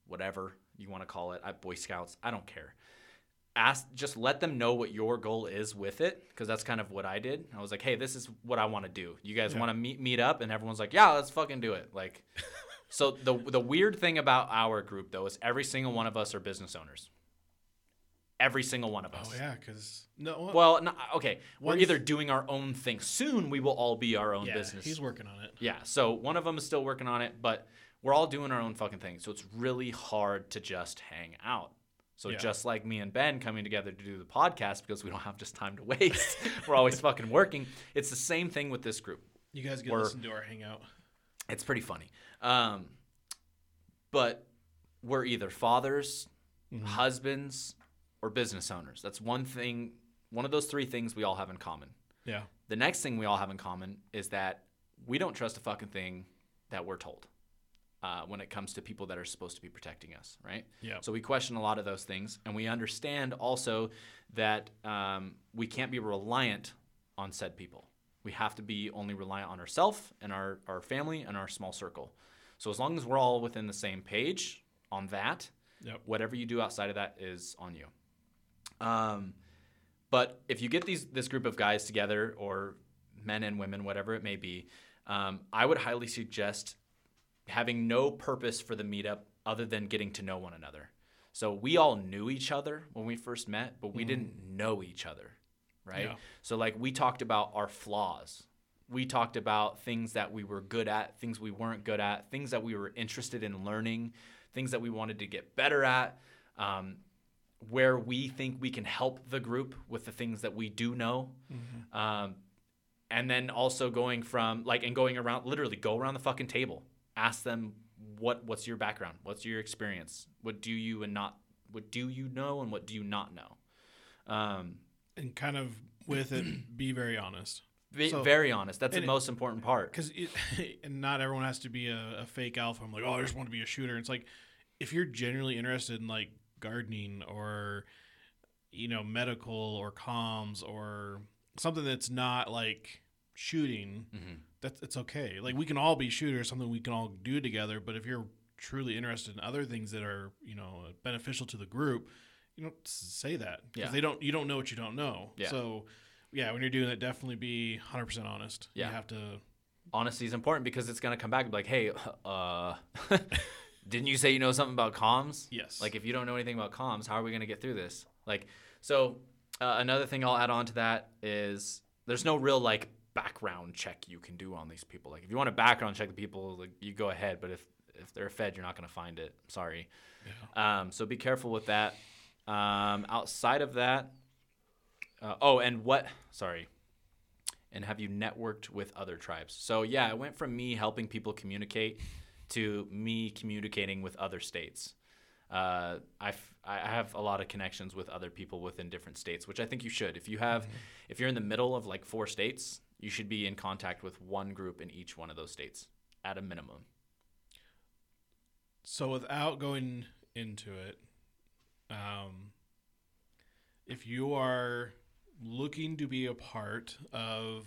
whatever you want to call it, I, Boy Scouts, I don't care. Ask, just let them know what your goal is with it, because that's kind of what I did. I was like, hey, this is what I want to do. You guys yeah. want to meet meet up? And everyone's like, yeah, let's fucking do it. Like, so the the weird thing about our group, though, is every single one of us are business owners. Every single one of us. Oh, yeah, because... no. Well, no, okay, we're either doing our own thing. Soon we will all be our own yeah, business. Yeah, he's working on it. Yeah, so one of them is still working on it, but we're all doing our own fucking thing, so it's really hard to just hang out. So yeah. just like me and Ben coming together to do the podcast because we don't have just time to waste. We're always fucking working. It's the same thing with this group. You guys get to listen to our hangout. It's pretty funny. Um, but we're either fathers, mm-hmm. husbands, or business owners. That's one thing, one of those three things we all have in common. Yeah. The next thing we all have in common is that we don't trust a fucking thing that we're told. Uh, when it comes to people that are supposed to be protecting us, right? Yeah. So we question a lot of those things, and we understand also that um, we can't be reliant on said people. We have to be only reliant on ourselves and our, our family and our small circle. So as long as we're all within the same page on that, yep. whatever you do outside of that is on you. Um, but if you get these this group of guys together, or men and women, whatever it may be, um, I would highly suggest having no purpose for the meetup other than getting to know one another. So we all knew each other when we first met, but we mm. didn't know each other, right? Yeah. So like we talked about our flaws. We talked about things that we were good at, things we weren't good at, things that we were interested in learning, things that we wanted to get better at, um, where we think we can help the group with the things that we do know. Mm-hmm. Um, and then also going from like, and going around, literally go around the fucking table. Ask them what what's your background, what's your experience, what do you and not what do you know and what do you not know, um, and kind of with it be very honest. Be, so, very honest. That's the it, most important part. Because and not everyone has to be a, a fake alpha. I'm like, oh, I just want to be a shooter. It's like if you're genuinely interested in like gardening or you know medical or comms or something that's not like shooting. Mm-hmm. That's it's okay. Like we can all be shooters, something we can all do together. But if you're truly interested in other things that are, you know, beneficial to the group, you don't say that because yeah. they don't. You don't know what you don't know. Yeah. So, yeah, when you're doing it, definitely be one hundred percent honest. Yeah. You have to. Honesty is important because it's gonna come back and be like, hey, uh, didn't you say you know something about comms? Yes. Like if you don't know anything about comms, how are we gonna get through this? Like so, uh, another thing I'll add on to that is there's no real like. background check you can do on these people. Like if you want to background check the people, like you go ahead, but if if they're fed, you're not going to find it. Sorry. Yeah. Um so be careful with that. Um outside of that, uh, oh and what sorry and have you networked with other tribes? So yeah, it went from me helping people communicate to me communicating with other states. Uh, I've, I have a lot of connections with other people within different states, which I think you should. If you have, mm-hmm. if you're in the middle of like four states, you should be in contact with one group in each one of those states at a minimum. So without going into it, um, if you are looking to be a part of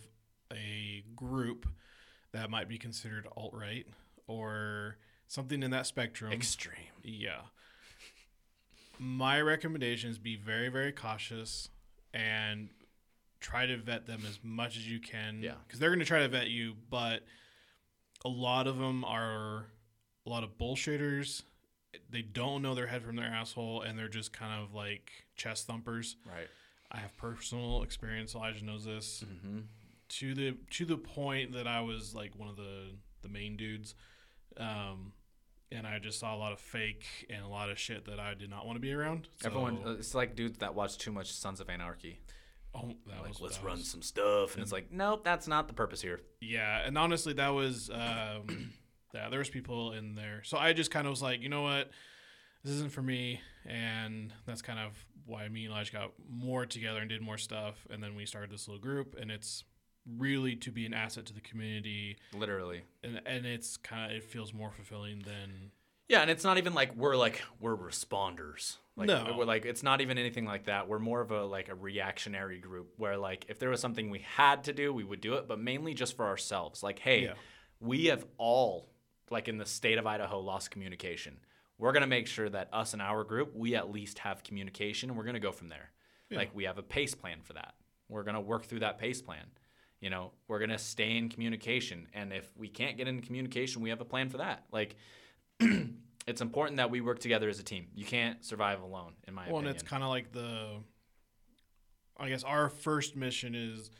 a group that might be considered alt-right or something in that spectrum. Extreme. Yeah. My recommendation is be very, very cautious and try to vet them as much as you can. Yeah. Because they're going to try to vet you, but a lot of them are a lot of bullshitters. They don't know their head from their asshole, and they're just kind of like chest thumpers. Right. I have personal experience. Elijah knows this. Mm-hmm. To the to the point that I was like one of the, the main dudes. Um. And I just saw a lot of fake and a lot of shit that I did not want to be around. So. Everyone, it's like dudes that watch too much Sons of Anarchy. Oh, that like, was, let's that run was, some stuff. And, and it's like, nope, that's not the purpose here. Yeah. And honestly, that was, um, yeah, there was people in there. So I just kind of was like, you know what? This isn't for me. And that's kind of why me and Elijah got more together and did more stuff. And then we started this little group. And it's really to be an asset to the community, literally, and and it's kind of it feels more fulfilling than Yeah, and it's not even like we're like we're responders. Like, no, we're like it's not even anything like that. We're more of a like a reactionary group where like if there was something we had to do, we would do it, but mainly just for ourselves. Like, hey, yeah. we have all like in the state of Idaho lost communication. We're gonna make sure that us and our group, we at least have communication. And we're gonna go from there. Yeah. Like we have a pace plan for that. We're gonna work through that pace plan. You know, we're gonna stay in communication, and if we can't get in communication, we have a plan for that. Like. It's important that we work together as a team. You can't survive alone, in my well, opinion. Well, and it's kind of like the, I guess our first mission is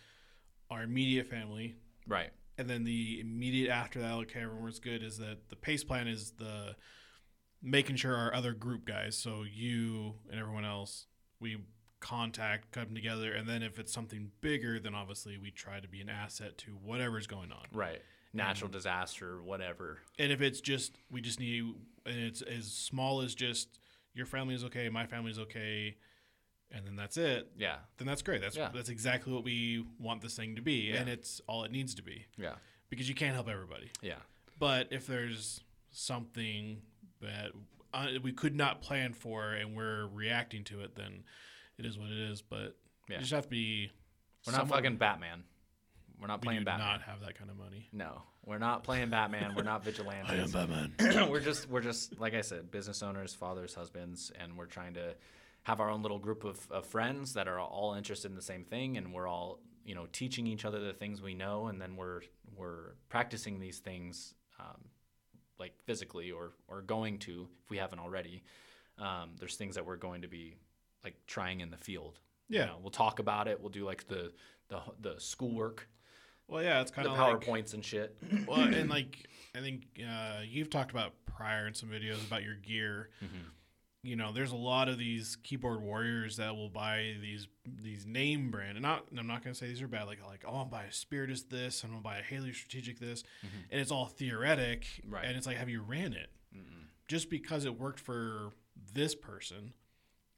our immediate family. Right. And then the immediate after that, okay, everyone's good, is that the pace plan is the making sure our other group guys, so you and everyone else, we contact, come together. And then if it's something bigger, then obviously we try to be an asset to whatever's going on. Right. Natural mm-hmm. disaster, whatever. And if it's just, we just need, and it's as small as just your family is okay, my family is okay, and then that's it. Yeah. Then that's great. That's yeah. that's exactly what we want this thing to be, yeah. and it's all it needs to be. Yeah. Because you can't help everybody. Yeah. But if there's something that uh, we could not plan for and we're reacting to it, then it is what it is. But yeah. you just have to be. We're not fucking Batman. We're not playing we do Batman. We do not have that kind of money. No. We're not playing Batman. We're not vigilantes. I am Batman. We're just, we're just, like I said, business owners, fathers, husbands, and we're trying to have our own little group of, of friends that are all interested in the same thing, and we're all, you know, teaching each other the things we know, and then we're we're practicing these things, um, like physically or, or going to, if we haven't already. Um, there's things that we're going to be, like, trying in the field. Yeah. You know, we'll talk about it. We'll do, like, the, the, the schoolwork. Well, yeah, it's kind of like... The PowerPoints and shit. Well, and, like, I think uh, you've talked about prior in some videos about your gear. Mm-hmm. You know, there's a lot of these keyboard warriors that will buy these these name brand. And not, and I'm not going to say these are bad. Like, like, oh, I'll buy a Spiritus this. I'm going to buy a Haley Strategic this. Mm-hmm. And it's all theoretic. Right. And it's like, have you ran it? Mm-mm. Just because it worked for this person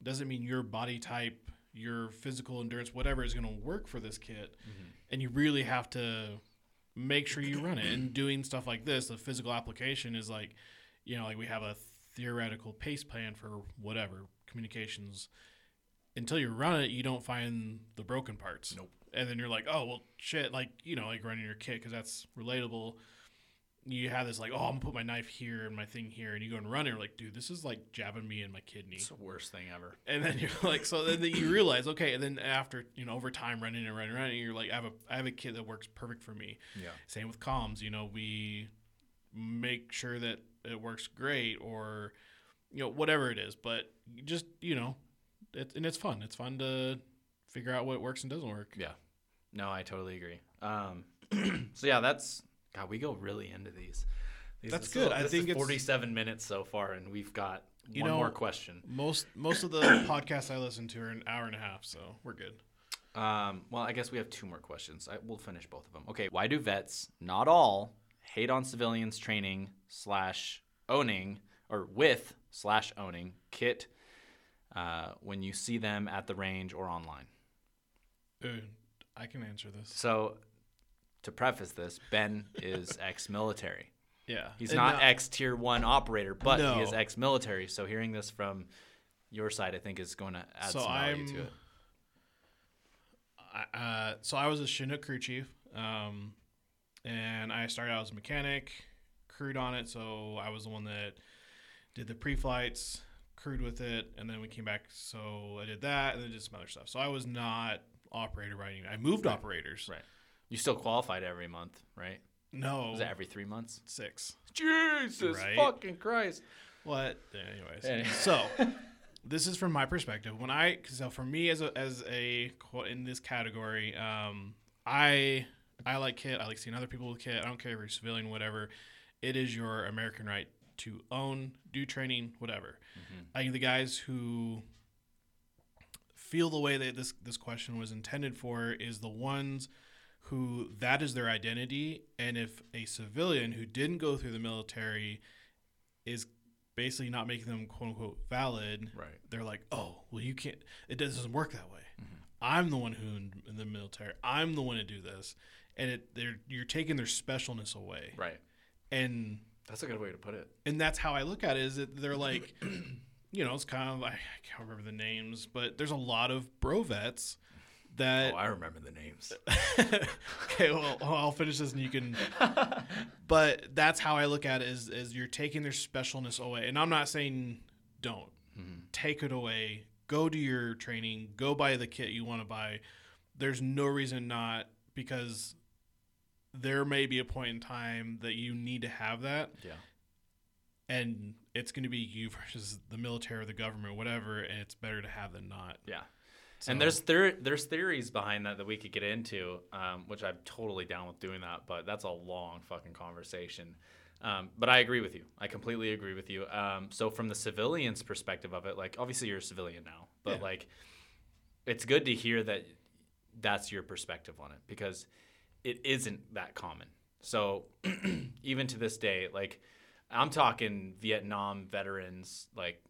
doesn't mean your body type, your physical endurance, whatever is going to work for this kit. Mm-hmm. And you really have to make sure you run it. And doing stuff like this, the physical application is like, you know, like we have a theoretical pace plan for whatever, communications. Until you run it, you don't find the broken parts. Nope. And then you're like, oh, well, shit, like, you know, like running your kit because that's relatable. You have this like, oh, I'm going to put my knife here and my thing here. And you go and run it. You're like, dude, this is like jabbing me in my kidney. It's the worst thing ever. And then you're like, so then you realize, okay. And then after, you know, over time running and running and running, you're like, I have a, I have a kit that works perfect for me. Yeah. Same with comms. You know, we make sure that it works great or, you know, whatever it is. But just, you know, it, and it's fun. It's fun to figure out what works and doesn't work. Yeah. No, I totally agree. Um, so, yeah, that's. God, we go really into these. these That's good. Still, I think it's forty-seven minutes so far, and we've got you one know, more question. Most most of the podcasts I listen to are an hour and a half, so we're good. Um, well, I guess we have two more questions. I, we'll finish both of them. Okay, why do vets, not all, hate on civilians training slash owning or with slash owning kit uh, when you see them at the range or online? Dude, I can answer this. So. To preface this, Ben is ex-military. Yeah. He's not no. ex-tier one operator, but no. he is ex-military. So hearing this from your side, I think, is going to add so some value I'm, to it. I, uh, so I was a Chinook crew chief, um, and I started out as a mechanic, crewed on it. So I was the one that did the pre-flights, crewed with it, and then we came back. So I did that, and then did some other stuff. So I was not operator by any means. I moved right. operators. Right. You still qualified every month, right? No. Is it every three months? Six. Jesus right? fucking Christ. What? Anyways. Anyway. So this is from my perspective. When I – so for me as a, as a – in this category, um, I I like kit. I like seeing other people with kit. I don't care if you're civilian, whatever. It is your American right to own, do training, whatever. Mm-hmm. I think the guys who feel the way that this, this question was intended for is the ones – who that is their identity, and if a civilian who didn't go through the military is basically not making them quote-unquote valid, right. they're like, oh, well, you can't – it doesn't work that way. Mm-hmm. I'm the one who in, in the military. I'm the one to do this. And it, they're, you're taking their specialness away. Right. And That's a good way to put it. And that's how I look at it, is that they're like, you know, it's kind of, I can't remember the names, but there's a lot of bro vets that. Oh, I remember the names. Okay, well, I'll finish this and you can. But that's how I look at it, is, is you're taking their specialness away. And I'm not saying don't. Mm-hmm. Take it away. Go do your training. Go buy the kit you want to buy. There's no reason not, because there may be a point in time that you need to have that. Yeah. And it's going to be you versus the military or the government, whatever, and it's better to have than not. Yeah. So. And there's ther- there's theories behind that that we could get into, um, which I'm totally down with doing that, but that's a long fucking conversation. Um, but I agree with you. I completely agree with you. Um, so from the civilian's perspective of it, like, obviously you're a civilian now, but yeah. like, it's good to hear that that's your perspective on it, because it isn't that common. So even to this day, like, I'm talking Vietnam veterans, like,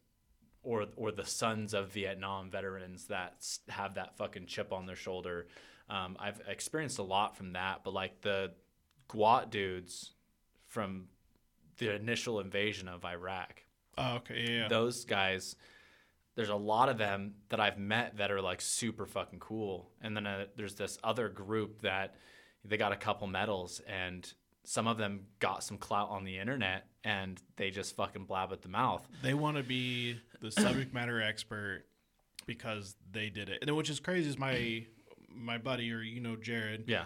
or, or the sons of Vietnam veterans that have that fucking chip on their shoulder. Um, I've experienced a lot from that, but like the Gwat dudes from the initial invasion of Iraq. Oh, okay, yeah, yeah. Those guys, there's a lot of them that I've met that are like super fucking cool. And then uh, there's this other group that they got a couple medals, and some of them got some clout on the internet, and they just fucking blab at the mouth. They want to be the subject matter expert because they did it. And which is crazy, is my my buddy, or you know, Jared. Yeah.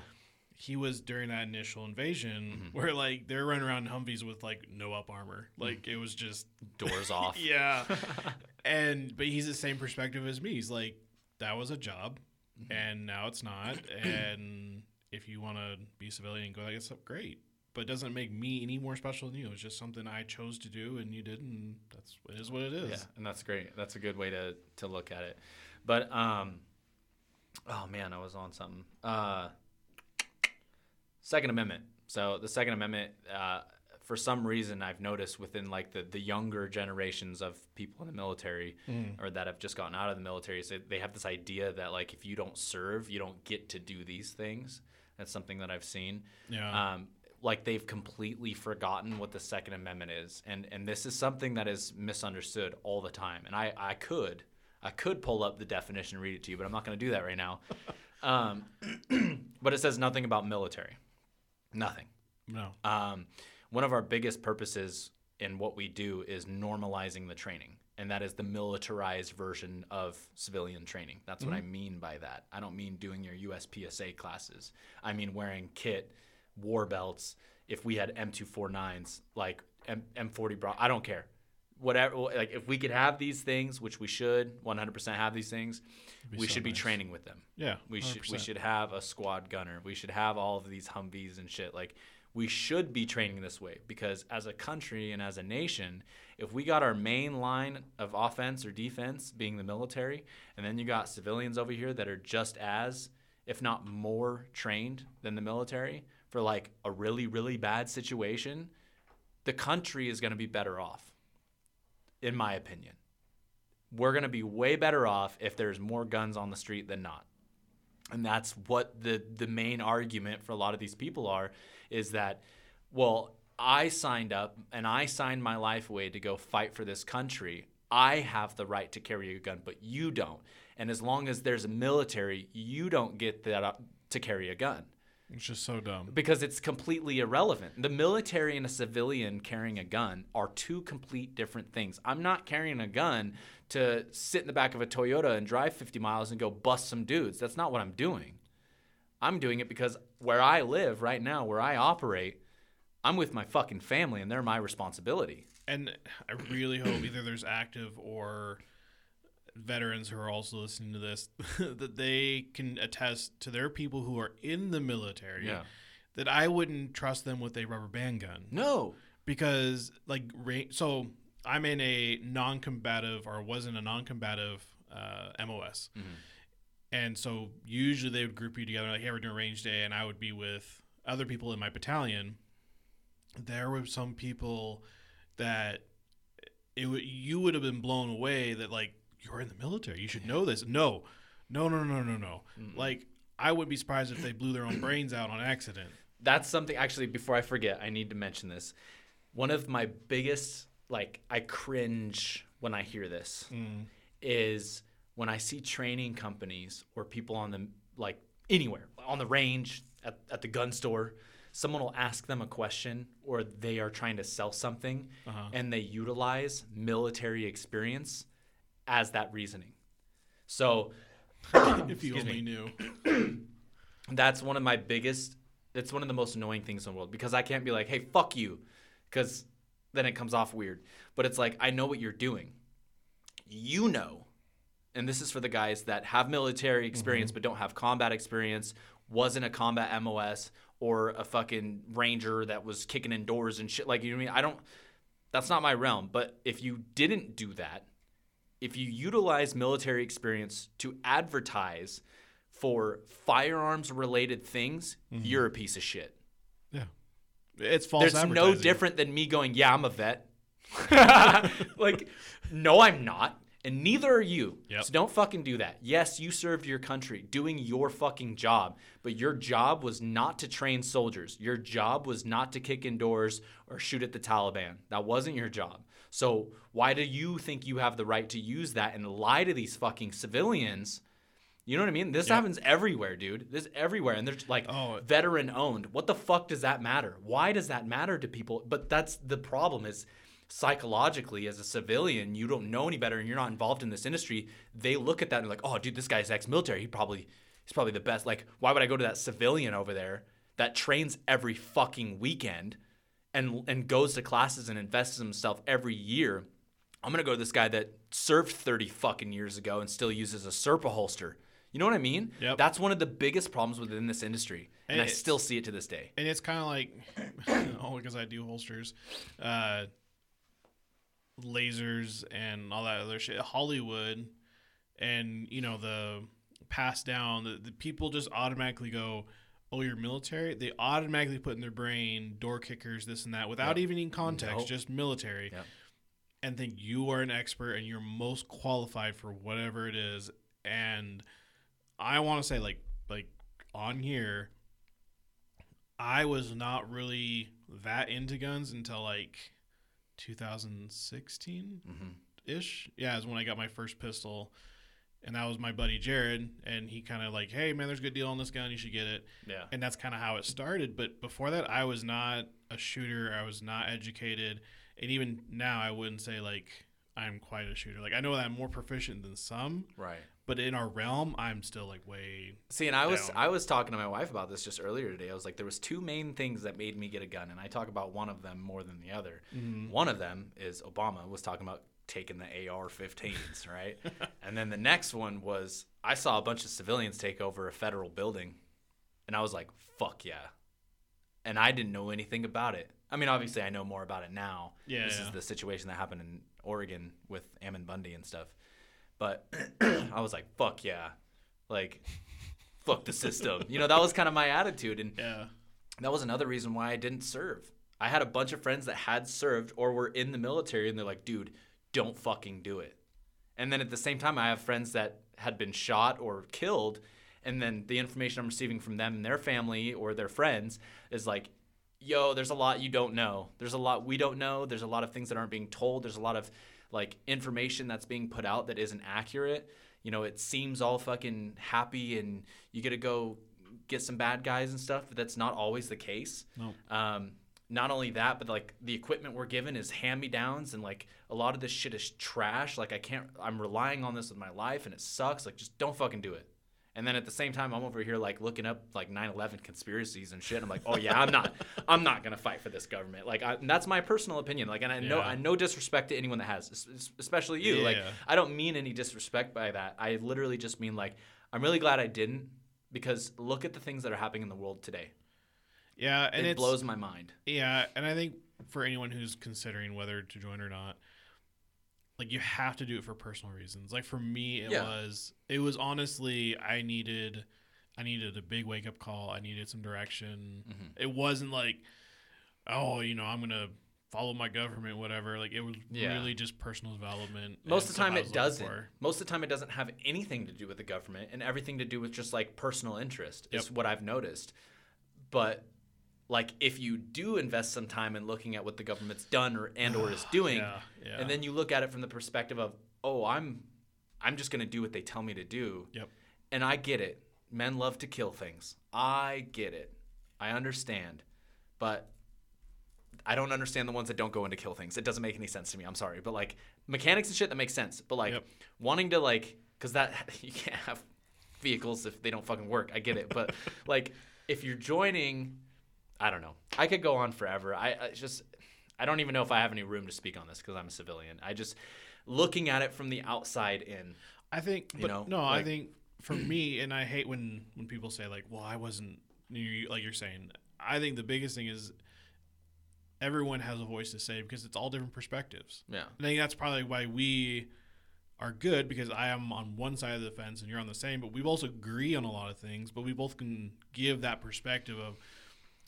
He was during that initial invasion, mm-hmm. where like they're running around in Humvees with like no up armor, like mm-hmm. it was just doors off. Yeah, and but he's the same perspective as me. He's like, that was a job, mm-hmm. and now it's not. And if you want to be civilian and go, like, it's great, but it doesn't make me any more special than you. It's just something I chose to do, and you didn't. And that's it is what it is. Yeah, and that's great. That's a good way to to look at it. But um, oh man, I was on something. Uh. Second Amendment. So the Second Amendment, uh, for some reason, I've noticed within like the, the younger generations of people in the military, mm. or that have just gotten out of the military, so they have this idea that like if you don't serve, you don't get to do these things. That's something that I've seen. Yeah. Um, like they've completely forgotten what the Second Amendment is, and and this is something that is misunderstood all the time. And I I could I could pull up the definition and read it to you, but I'm not going to do that right now. Um, but it says nothing about military. Nothing. No. Um, one of our biggest purposes in what we do is normalizing the training, and that is the militarized version of civilian training. That's mm-hmm. what I mean by that. I don't mean doing your U S P S A classes. I mean wearing kit, war belts. If we had M two forty-nines, like M- M40 bra, I don't care. Whatever. Like if we could have these things, which we should one hundred percent have these things, we so should nice. be training with them. Yeah, we one hundred percent. should we should have a squad gunner. We should have all of these Humvees and shit. Like we should be training this way, because as a country and as a nation, if we got our main line of offense or defense being the military, and then you got civilians over here that are just as, if not more, trained than the military for like a really, really bad situation, the country is going to be better off. In my opinion, we're going to be way better off if there's more guns on the street than not. And that's what the, the main argument for a lot of these people are, is that, well, I signed up and I signed my life away to go fight for this country. I have the right to carry a gun, but you don't. And as long as there's a military, you don't get that up to carry a gun. It's just so dumb. Because it's completely irrelevant. The military and a civilian carrying a gun are two complete different things. I'm not carrying a gun to sit in the back of a Toyota and drive fifty miles and go bust some dudes. That's not what I'm doing. I'm doing it because where I live right now, where I operate, I'm with my fucking family, and they're my responsibility. And I really hope either there's active or veterans who are also listening to this that they can attest to their people who are in the military, yeah. that I wouldn't trust them with a rubber band gun. No. Because like, so I'm in a non-combative, or was in a non-combative uh, M O S. Mm-hmm. And so usually they would group you together, like, hey, we're doing range day. And I would be with other people in my battalion. There were some people that it w- you would have been blown away that like, you're in the military. You should know this. No, no, no, no, no, no. Mm-hmm. Like, I would be surprised if they blew their own brains out on accident. That's something, actually, before I forget, I need to mention this. one of my biggest, like, I cringe when I hear this, mm. is when I see training companies or people on the, like, anywhere, on the range, at, at the gun store, someone will ask them a question or they are trying to sell something, uh-huh. and they utilize military experience as that reasoning. So, if you only me, knew. That's one of my biggest, that's one of the most annoying things in the world, because I can't be like, hey, fuck you, because then it comes off weird. But it's like, I know what you're doing. You know, and this is for the guys that have military experience, mm-hmm. but don't have combat experience, wasn't a combat M O S or a fucking ranger that was kicking in doors and shit. Like, you know what I mean? I don't, that's not my realm. But if you didn't do that, if you utilize military experience to advertise for firearms-related things, mm-hmm. you're a piece of shit. Yeah. It's false There's advertising. There's no different than me going, yeah, I'm a vet. Like, no, I'm not. And neither are you. Yep. So don't fucking do that. Yes, you served your country doing your fucking job, but your job was not to train soldiers. Your job was not to kick in doors or shoot at the Taliban. That wasn't your job. So why do you think you have the right to use that and lie to these fucking civilians? You know what I mean? This yep. happens everywhere, dude. This is everywhere. And they're like, oh, veteran owned. What the fuck does that matter? Why does that matter to people? But that's the problem, is psychologically, as a civilian, you don't know any better and you're not involved in this industry. They look at that and they're like, oh, dude, this guy's ex-military. He probably he's probably the best. Like, why would I go to that civilian over there that trains every fucking weekend and and goes to classes and invests in himself every year? I'm going to go to this guy that served thirty fucking years ago and still uses a Serpa holster. You know what I mean? Yep. That's one of the biggest problems within this industry, and, and I still see it to this day. And it's kind of like, oh, because I do holsters, uh, lasers and all that other shit. Hollywood and, you know, the pass down, the, the people just automatically go, oh, you're military? They automatically put in their brain door kickers, this and that, without yep. even in context, nope. just military, yep. and think you are an expert and you're most qualified for whatever it is. And I want to say, like, like on here, I was not really that into guns until like twenty sixteen-ish. Mm-hmm. Yeah, is when I got my first pistol, and that was my buddy Jared, and he kind of like, hey, man, there's a good deal on this gun. You should get it. Yeah. And that's kind of how it started. But before that, I was not a shooter. I was not educated. And even now, I wouldn't say, like, I'm quite a shooter. Like, I know that I'm more proficient than some. Right. But in our realm, I'm still like way. See, and I down. was I was talking to my wife about this just earlier today. I was like, there was two main things that made me get a gun, and I talk about one of them more than the other. Mm-hmm. One of them is Obama was talking about taking the A R fifteens, right? And then the next one was I saw a bunch of civilians take over a federal building, and I was like, fuck yeah. And I didn't know anything about it. I mean, obviously, I know more about it now. Yeah, this yeah. is the situation that happened in Oregon with Ammon Bundy and stuff. But I was like, fuck yeah. Like, fuck the system. You know, that was kind of my attitude. And yeah. that was another reason why I didn't serve. I had a bunch of friends that had served or were in the military, and they're like, dude, don't fucking do it. And then at the same time, I have friends that had been shot or killed, and then the information I'm receiving from them and their family or their friends is like, yo, there's a lot you don't know. There's a lot we don't know. There's a lot of things that aren't being told. There's a lot of like information that's being put out that isn't accurate. You know, it seems all fucking happy and you get to go get some bad guys and stuff, but that's not always the case. No. Um, not only that, but like the equipment we're given is hand-me-downs, and like a lot of this shit is trash. Like I can't, I'm relying on this with my life and it sucks. Like just don't fucking do it. And then at the same time, I'm over here like looking up like nine eleven conspiracies and shit. I'm like, oh yeah, I'm not, I'm not gonna fight for this government. Like I, that's my personal opinion. Like, and I know, yeah. I no disrespect to anyone that has, especially you. Yeah. Like, I don't mean any disrespect by that. I literally just mean like, I'm really glad I didn't, because look at the things that are happening in the world today. Yeah, and it it's, blows my mind. Yeah, and I think for anyone who's considering whether to join or not, like you have to do it for personal reasons. Like for me, it yeah. was it was honestly I needed I needed a big wake up call. I needed some direction. Mm-hmm. It wasn't like, oh, you know, I'm gonna follow my government, whatever. Like it was yeah. really just personal development. Most of the time it doesn't. For. Most of the time it doesn't have anything to do with the government and everything to do with just like personal interest yep. is what I've noticed. But like if you do invest some time in looking at what the government's done or and or is doing, yeah, yeah. and then you look at it from the perspective of, oh, I'm I'm just going to do what they tell me to do. Yep. And I get it. Men love to kill things. I get it. I understand. But I don't understand the ones that don't go in to kill things. It doesn't make any sense to me. I'm sorry. But, like, mechanics and shit, that makes sense. But, like, yep. wanting to, like, because that you can't have vehicles if they don't fucking work. I get it. But, like, if you're joining, I don't know. I could go on forever. I, I just, I don't even know if I have any room to speak on this because I'm a civilian. I just, looking at it from the outside in. I think, you but know, no, like, I think for me, and I hate when, when people say, like, well, I wasn't, like you're saying, I think the biggest thing is, everyone has a voice to say because it's all different perspectives. Yeah. I think that's probably why we are good, because I am on one side of the fence and you're on the same, but we both agree on a lot of things, but we both can give that perspective of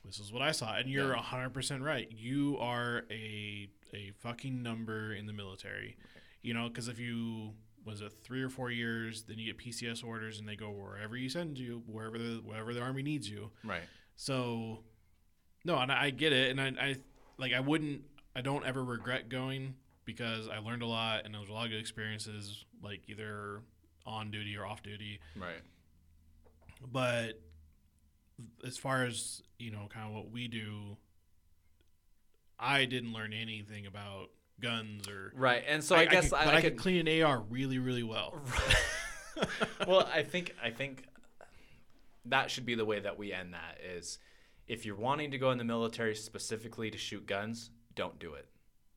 this is what I saw. And you're yeah. one hundred percent right. You are a a fucking number in the military. Right. You know, because if you was it three or four years, then you get P C S orders and they go wherever you send you, wherever the, wherever the Army needs you. Right. So, no, and I get it. And I, I Like, I wouldn't – I don't ever regret going because I learned a lot and there was a lot of good experiences, like either on duty or off duty. Right. But as far as, you know, kind of what we do, I didn't learn anything about guns or – Right. And so I, I guess I could, I, I could, could clean an A R really, really well. Right. Well, I think I think that should be the way that we end that is – if you're wanting to go in the military specifically to shoot guns, don't do it.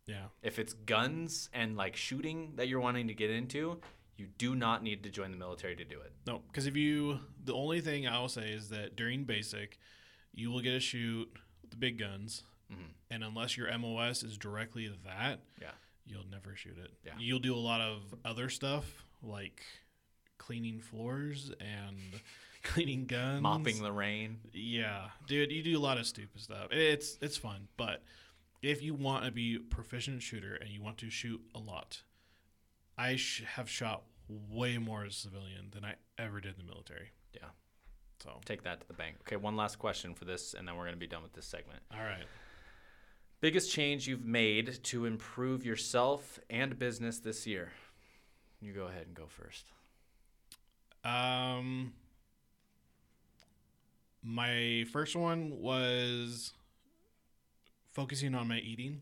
Yeah. If it's guns and, like, shooting that you're wanting to get into, you do not need to join the military to do it. No, because if you – the only thing I will say is that during basic, you will get to shoot the big guns, mm-hmm. and unless your M O S is directly that, yeah. you'll never shoot it. Yeah. You'll do a lot of other stuff like cleaning floors and – cleaning guns, mopping the rain. Yeah, dude, you do a lot of stupid stuff. It's it's fun, but if you want to be a proficient shooter and you want to shoot a lot, I sh- have shot way more as a civilian than I ever did in the military. Yeah, so take that to the bank. Okay, one last question for this, and then we're gonna be done with this segment. All right. Biggest change you've made to improve yourself and business this year? You go ahead and go first. Um. My first one was focusing on my eating,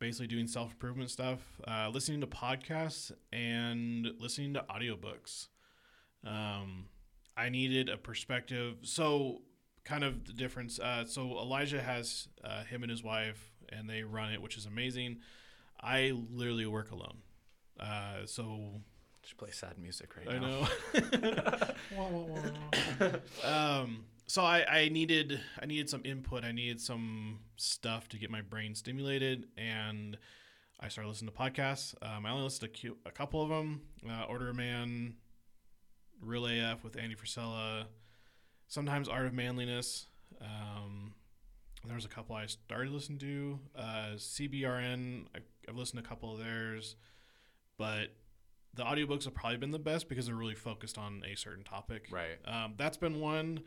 basically doing self-improvement stuff, uh, listening to podcasts, and listening to audiobooks. Um, I needed a perspective. So kind of the difference. Uh, so Elijah has uh, him and his wife, and they run it, which is amazing. I literally work alone. Uh, so just play sad music right I now. I know. wah, wah, wah. Um, So I, I needed I needed some input. I needed some stuff to get my brain stimulated, and I started listening to podcasts. Um, I only listened to a couple of them. Uh, Order of Man, Real A F with Andy Frisella, sometimes Art of Manliness. Um, there was a couple I started listening to. Uh, C B R N, I, I've listened to a couple of theirs, but the audiobooks have probably been the best because they're really focused on a certain topic. Right. Um, that's been one.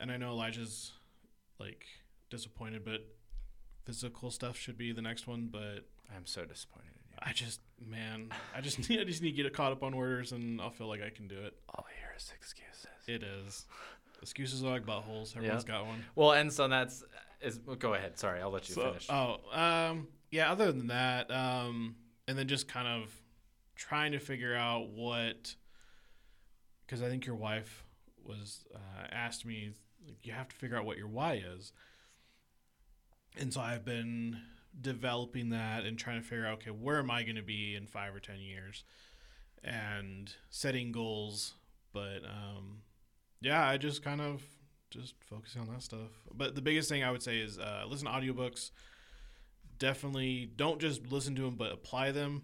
And I know Elijah's, like, disappointed, but physical stuff should be the next one. But I'm so disappointed in you. I just, man, I just need, I just need to get caught up on orders, and I'll feel like I can do it. All I hear is excuses. It is. Excuses are like buttholes. Everyone's yeah. got one. Well, and so that's is, well, go ahead. Sorry, I'll let you so, finish. Oh, um, yeah. Other than that, um, and then just kind of trying to figure out what, because I think your wife was uh, asked me, you have to figure out what your why is. And so I've been developing that and trying to figure out, okay, where am I going to be in five or ten years? And setting goals. But, um, yeah, I just kind of just focusing on that stuff. But the biggest thing I would say is uh, listen to audiobooks. Definitely don't just listen to them, but apply them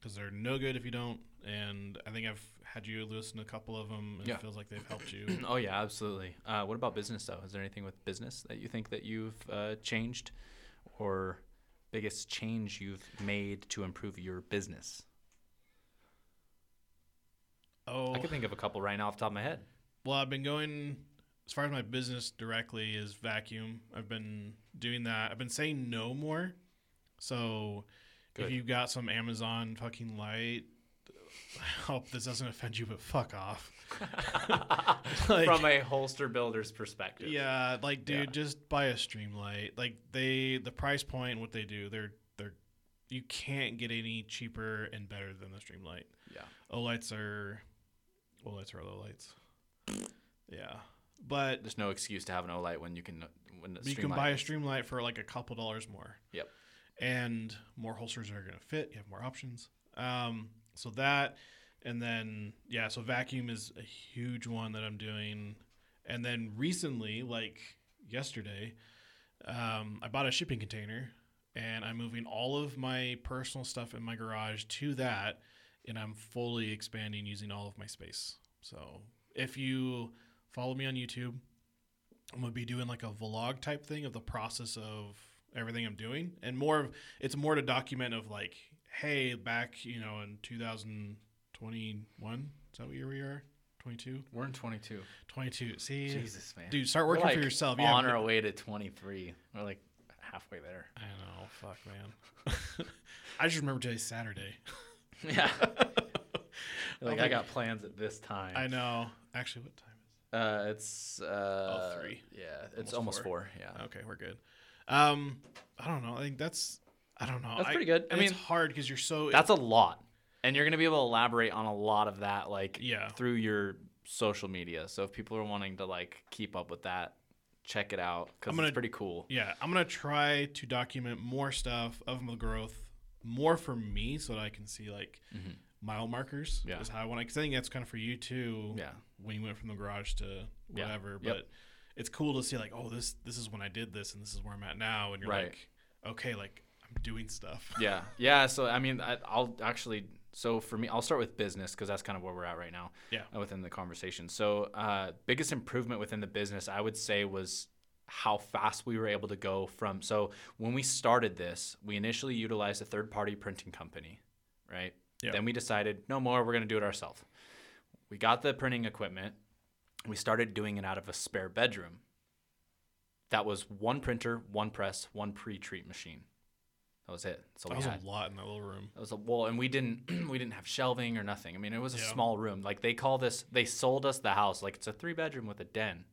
because they're no good if you don't. And I think I've had you listen to a couple of them, and yeah. it feels like they've helped you. Oh, yeah, absolutely. Uh, what about business, though? Is there anything with business that you think that you've uh, changed or biggest change you've made to improve your business? Oh, I can think of a couple right now off the top of my head. Well, I've been going as far as my business directly is vacuum. I've been doing that. I've been saying no more. So good. If you got some Amazon fucking light, I hope this doesn't offend you, but fuck off. Like, from a holster builder's perspective. Yeah, like, dude, yeah. just buy a Streamlight. Like, they, the price point and what they do, they're, they're, you can't get any cheaper and better than the Streamlight. Yeah. O-lights are, O-lights are low-lights. Yeah. But there's no excuse to have an O-light when you can, when the Streamlight. You can buy a Streamlight for like a couple dollars more. Yep. And more holsters are going to fit. You have more options. Um, so that, and then, yeah, so vacuum is a huge one that I'm doing. And then recently, like yesterday, um, I bought a shipping container, and I'm moving all of my personal stuff in my garage to that, and I'm fully expanding using all of my space. So if you follow me on YouTube, I'm going to be doing like a vlog type thing of the process of everything I'm doing, and more of it's more to document of like, hey, back, you know, in two thousand twenty-one, is that what year we are? twenty-two? We're in twenty-two. twenty-two. See? Jesus, man. Dude, start working We're like for yourself. On yeah, our way to twenty-three. We're like halfway there. I know. Fuck, man. I just remember today's Saturday. Yeah. Like, okay. I got plans at this time. I know. Actually, what time is it? Uh, it's uh, oh, three. Yeah. It's almost, almost four. four. Yeah. Okay, we're good. Um, I don't know. I think that's, I don't know. That's pretty good. I, I mean, it's hard because you're so. That's a lot. And you're going to be able to elaborate on a lot of that, like yeah. through your social media. So if people are wanting to like keep up with that, check it out because it's pretty cool. Yeah. I'm going to try to document more stuff of my growth, more for me so that I can see like mm-hmm. mile markers. Yeah. Is how I want to, because I think that's kind of for you too. Yeah. When you went from the garage to whatever, yeah. yep. but it's cool to see like, oh, this this is when I did this and this is where I'm at now. And you're right. like, okay, like I'm doing stuff. Yeah. Yeah. So, I mean, I, I'll actually, so for me, I'll start with business because that's kind of where we're at right now yeah. uh, within the conversation. So uh, biggest improvement within the business, I would say, was how fast we were able to go from. So when we started this, we initially utilized a third-party printing company, right? Yeah. Then we decided, no more, we're going to do it ourselves. We got the printing equipment. We started doing it out of a spare bedroom. That was one printer, one press, one pre-treat machine. That was it. That's all that we was had. A lot in that little room. That was a well, and we didn't we didn't have shelving or nothing. I mean, it was a yeah. small room. Like they call this, they sold us the house like it's a three bedroom with a den.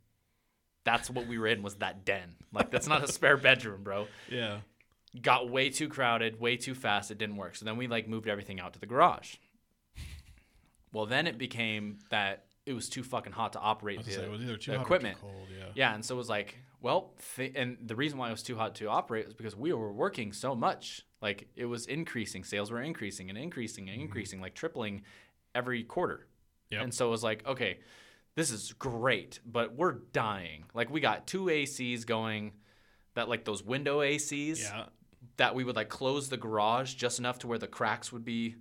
That's what we were in, was that den. Like that's not a spare bedroom, bro. Yeah. Got way too crowded, way too fast. It didn't work. So then we like moved everything out to the garage. Well, then it became that. It was too fucking hot to operate the, say, it was either too the hot equipment. Or too cold, yeah. yeah, and so it was like, well, th- and the reason why it was too hot to operate was because we were working so much. Like it was increasing, sales were increasing and increasing and mm-hmm. increasing, like tripling every quarter. Yep. And so it was like, okay, this is great, but we're dying. Like we got two A Cs going, that like those window A Cs yeah. that we would like close the garage just enough to where the cracks would be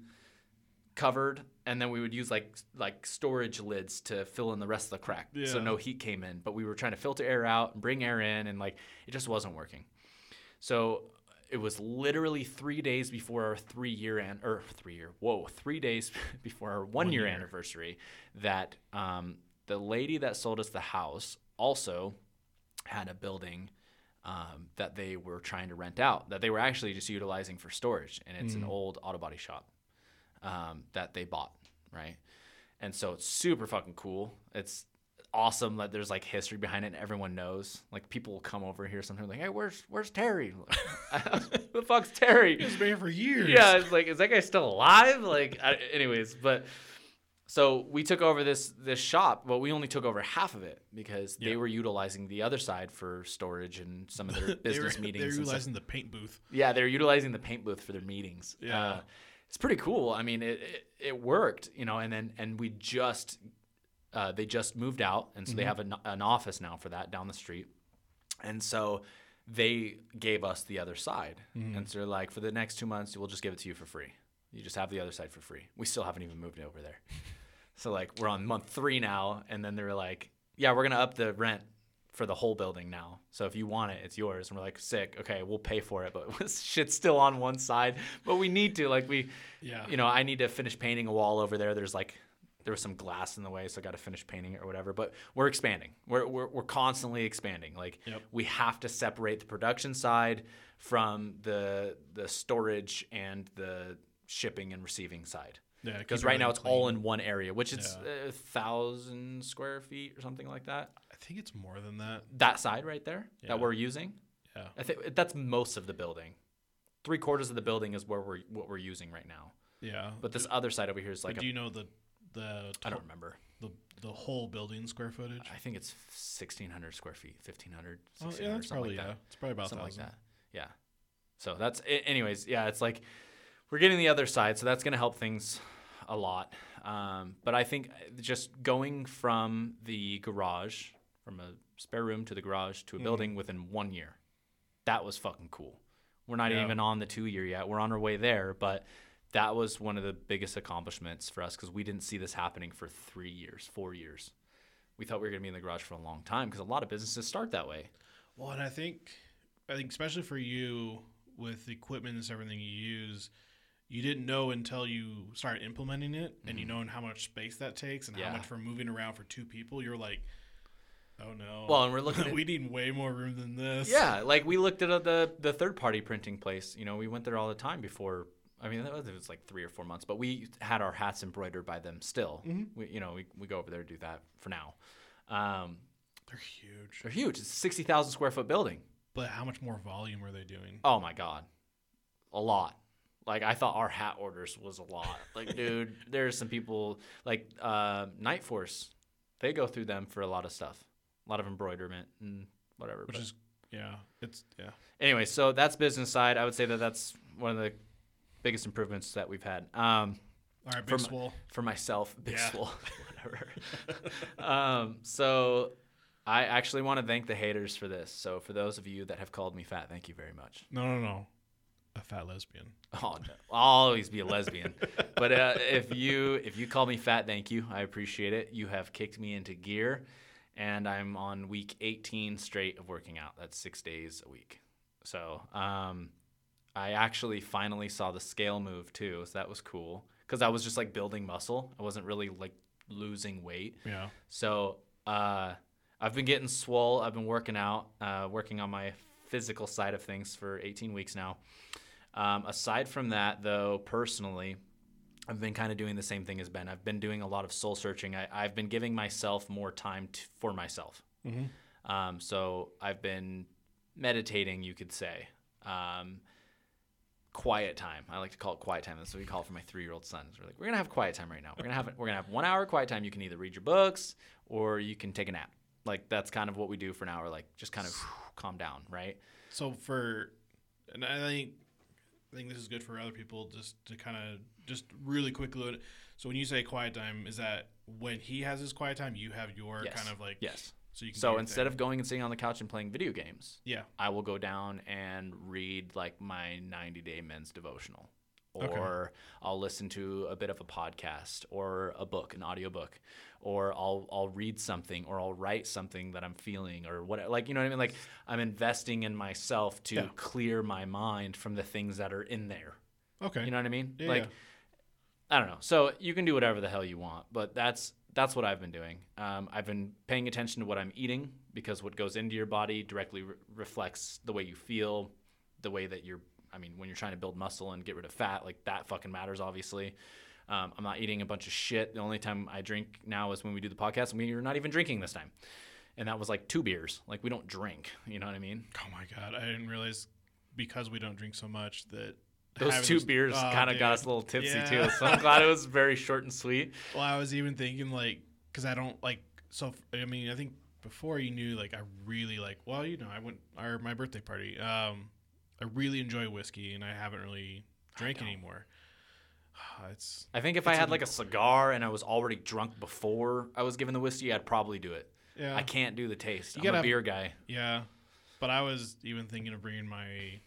covered, and then we would use like like storage lids to fill in the rest of the crack yeah. so no heat came in, but we were trying to filter air out and bring air in, and like it just wasn't working. So it was literally three days before our three-year an- or three-year whoa three days before our one-year one anniversary that um the lady that sold us the house also had a building um that they were trying to rent out, that they were actually just utilizing for storage, and it's mm. an old auto body shop Um, that they bought, right? And so it's super fucking cool. It's awesome that there's like history behind it and everyone knows. Like people will come over here sometimes like, hey, where's where's Terry? Who the fuck's Terry? He's been here for years. Yeah, it's like, is that guy still alive? Like, I, anyways, but so we took over this this shop, but we only took over half of it because yep. they were utilizing the other side for storage and some of their business they were, meetings. They were utilizing the paint booth. Yeah, they were utilizing the paint booth for their meetings. Yeah. Uh, It's pretty cool. I mean, it, it it worked, you know, and then and we just uh, they just moved out, and so mm-hmm. they have an, an office now for that down the street, and so they gave us the other side, mm-hmm. and so they're like, for the next two months, we'll just give it to you for free. You just have the other side for free. We still haven't even moved over there, so like we're on month three now, and then they were like, yeah, we're gonna up the rent for the whole building now. So if you want it, it's yours. And we're like, sick. Okay, we'll pay for it. But shit's still on one side. But we need to. Like we, yeah. you know, I need to finish painting a wall over there. There's like There was some glass in the way, so I got to finish painting it or whatever. But we're expanding. We're we're, we're constantly expanding. Like yep. we have to separate the production side from the the storage and the shipping and receiving side. Yeah, because right now it's clean. All in one area, which is yeah. a thousand square feet or something like that. I think it's more than that. That side right there yeah. that we're using. Yeah, I think that's most of the building. Three quarters of the building is where we're what we're using right now. Yeah, but this other side over here is like. But do a, you know the the? To- I don't remember the the whole building square footage. I think it's sixteen hundred square feet, fifteen hundred. Oh yeah, that's probably like yeah. That. It's probably about something one, like that. Yeah. So that's anyways. Yeah, it's like we're getting the other side, so that's going to help things a lot. Um, but I think just going from the garage, from a spare room to the garage to a mm-hmm. building within one year, that was fucking cool. We're not yeah. even on the two year yet. We're on our way there, but that was one of the biggest accomplishments for us because we didn't see this happening for three years, four years. We thought we were going to be in the garage for a long time because a lot of businesses start that way. Well, and I think, I think especially for you with the equipment and everything you use, you didn't know until you started implementing it and mm-hmm. you know how much space that takes and yeah. how much we're moving around for two people. You're like, oh no. Well, and we're looking at, we need way more room than this. Yeah, like we looked at the the third party printing place. You know, we went there all the time before. I mean, that was, it was like three or four months, but we had our hats embroidered by them still. Mm-hmm. We, you know, we we go over there and do that for now. Um, they're huge. They're huge. It's a sixty thousand square foot building. But how much more volume are they doing? Oh my god, a lot. Like I thought our hat orders was a lot. Like, dude, there's some people like uh, Night Force. They go through them for a lot of stuff. A lot of embroiderment and whatever. Which but. is, yeah, it's, yeah. Anyway, so that's business side. I would say that that's one of the biggest improvements that we've had. Um, All right, big for, swole. For myself, big yeah. swole, whatever. um, so I actually want to thank the haters for this. So for those of you that have called me fat, thank you very much. No, no, no. A fat lesbian. Oh, no. I'll always be a lesbian. But uh, if you if you call me fat, thank you. I appreciate it. You have kicked me into gear. And I'm on week eighteen straight of working out. That's six days a week. So um, I actually finally saw the scale move too. So that was cool because I was just like building muscle. I wasn't really like losing weight. Yeah. So uh, I've been getting swole. I've been working out, uh, working on my physical side of things for eighteen weeks now. Um, aside from that, though, personally, I've been kind of doing the same thing as Ben. I've been doing a lot of soul searching. I, I've been giving myself more time to, for myself. Mm-hmm. Um, so I've been meditating, you could say. Um, quiet time. I like to call it quiet time. That's what we call it for my three-year-old sons. We're like, we're gonna have quiet time right now. We're gonna have we're gonna have one hour quiet time. You can either read your books or you can take a nap. Like that's kind of what we do for an hour. Like just kind of calm down, right? So for, and I think. I think this is good for other people just to kind of just really quickly load it. So when you say quiet time, is that when he has his quiet time, you have your yes. kind of like – Yes. So you can So instead thing. of going and sitting on the couch and playing video games, yeah, I will go down and read like my ninety-day men's devotional or okay. I'll listen to a bit of a podcast or a book, an audio book, or I'll I'll read something or I'll write something that I'm feeling or what, like, you know what I mean? Like I'm investing in myself to yeah. clear my mind from the things that are in there. Okay. You know what I mean? Yeah, like, yeah. I don't know. So you can do whatever the hell you want, but that's, that's what I've been doing. Um, I've been paying attention to what I'm eating because what goes into your body directly re- reflects the way you feel, the way that you're, I mean, when you're trying to build muscle and get rid of fat, like that fucking matters, obviously. Um, I'm not eating a bunch of shit. The only time I drink now is when we do the podcast, and we were not even drinking this time. And that was like two beers. Like, we don't drink. You know what I mean? Oh, my God. I didn't realize because we don't drink so much that those two those, beers oh, kind of got us a little tipsy, yeah. too. So I'm glad it was very short and sweet. Well, I was even thinking, like, because I don't, like, so, I mean, I think before you knew, like, I really, like, well, you know, I went, our my birthday party, um, I really enjoy whiskey, and I haven't really drank anymore. It's, I think if I had like a cigar and I was already drunk before I was given the whiskey, I'd probably do it. Yeah. I can't do the taste. You I'm a beer have, guy. Yeah. But I was even thinking of bringing my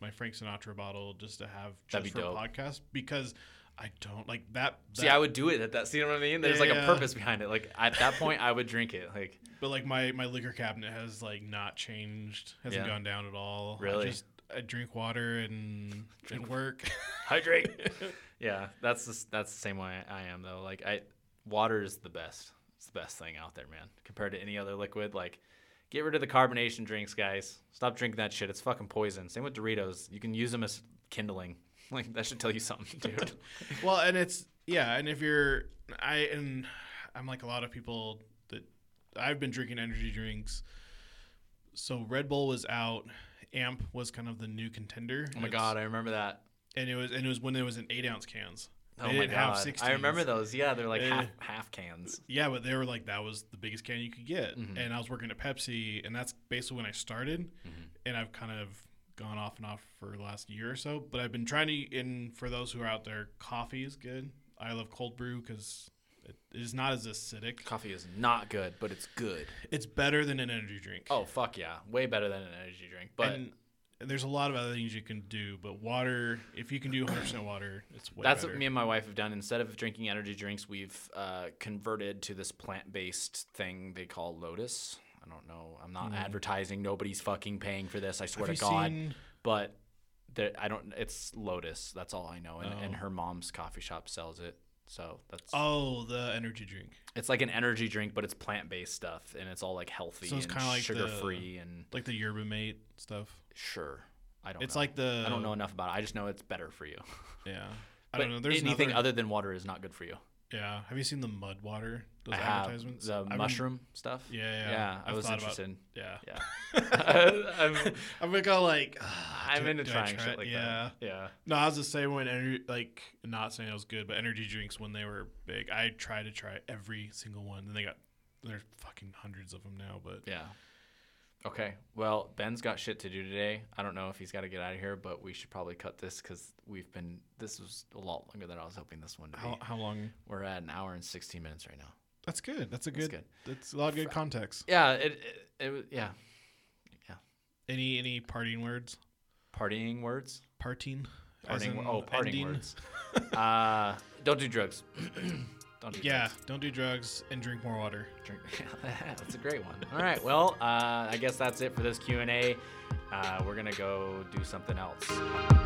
my Frank Sinatra bottle just to have just That'd be for dope. a podcast because I don't like that, that. See, I would do it at that. See what I mean? There's yeah, like yeah. a purpose behind it. Like at that point, I would drink it. Like, But like my, my liquor cabinet has like not changed, hasn't yeah. gone down at all. Really? I just I drink water and, drink and work. Hydrate. Yeah, that's the, that's the same way I am though. Like I, water is the best. It's the best thing out there, man, compared to any other liquid. Like, get rid of the carbonation drinks, guys. Stop drinking that shit. It's fucking poison. Same with Doritos. You can use them as kindling. Like, that should tell you something, dude. Well, and it's, yeah, and if you're, I, and I'm like a lot of people that I've been drinking energy drinks. So Red Bull was out. Amp was kind of the new contender. Oh my it's, God, I remember that. And it was, and it was when there was an eight ounce cans. They oh my God! I remember those. Yeah, they're like uh, half, half cans. Yeah, but they were like, that was the biggest can you could get. Mm-hmm. And I was working at Pepsi, and that's basically when I started. Mm-hmm. And I've kind of gone off and off for the last year or so. But I've been trying to. And for those who are out there, coffee is good. I love cold brew because it is not as acidic. Coffee is not good, but it's good. It's better than an energy drink. Oh fuck yeah! Way better than an energy drink. But. And, And there's a lot of other things you can do, but water, if you can do one hundred percent water, it's way That's better. What me and my wife have done. Instead of drinking energy drinks, we've uh, converted to this plant-based thing they call Lotus. I don't know. I'm not mm. advertising. Nobody's fucking paying for this. I swear have to God. Seen... But there, I don't. It's Lotus. That's all I know. And, oh. and her mom's coffee shop sells it. So that's oh the energy drink. It's like an energy drink, but it's plant based stuff, and it's all like healthy so it's and like sugar free and like the yerba mate stuff. Sure, I don't. It's know. Like the I don't know enough about it. I just know it's better for you. Yeah, I don't know. There's anything another... other than water is not good for you. Yeah. Have you seen the mud water? Those I advertisements. Have the I mushroom mean, stuff. Yeah, yeah. yeah I was interested. About, yeah, yeah. I'm, I'm gonna go like. Uh, I'm do, into do trying shit like yeah. that. Yeah. No, I was just saying when energy, like, not saying it was good, but energy drinks when they were big, I tried to try every single one. And they got there's fucking hundreds of them now, but yeah. Okay. Well, Ben's got shit to do today. I don't know if he's got to get out of here, but we should probably cut this because we've been – this was a lot longer than I was hoping this one to be. How, how long? We're at an hour and sixteen minutes right now. That's good. That's a good – That's good. That's a lot of good context. Yeah. It, it, it, yeah. Yeah. Any any parting words? Partying words? Parting. Parting oh, parting ending. Words. uh, don't do drugs. Don't do yeah, drugs. Don't do drugs and drink more water. Drink. That's a great one. All right, well, uh, I guess that's it for this Q and A. Uh, we're going to go do something else.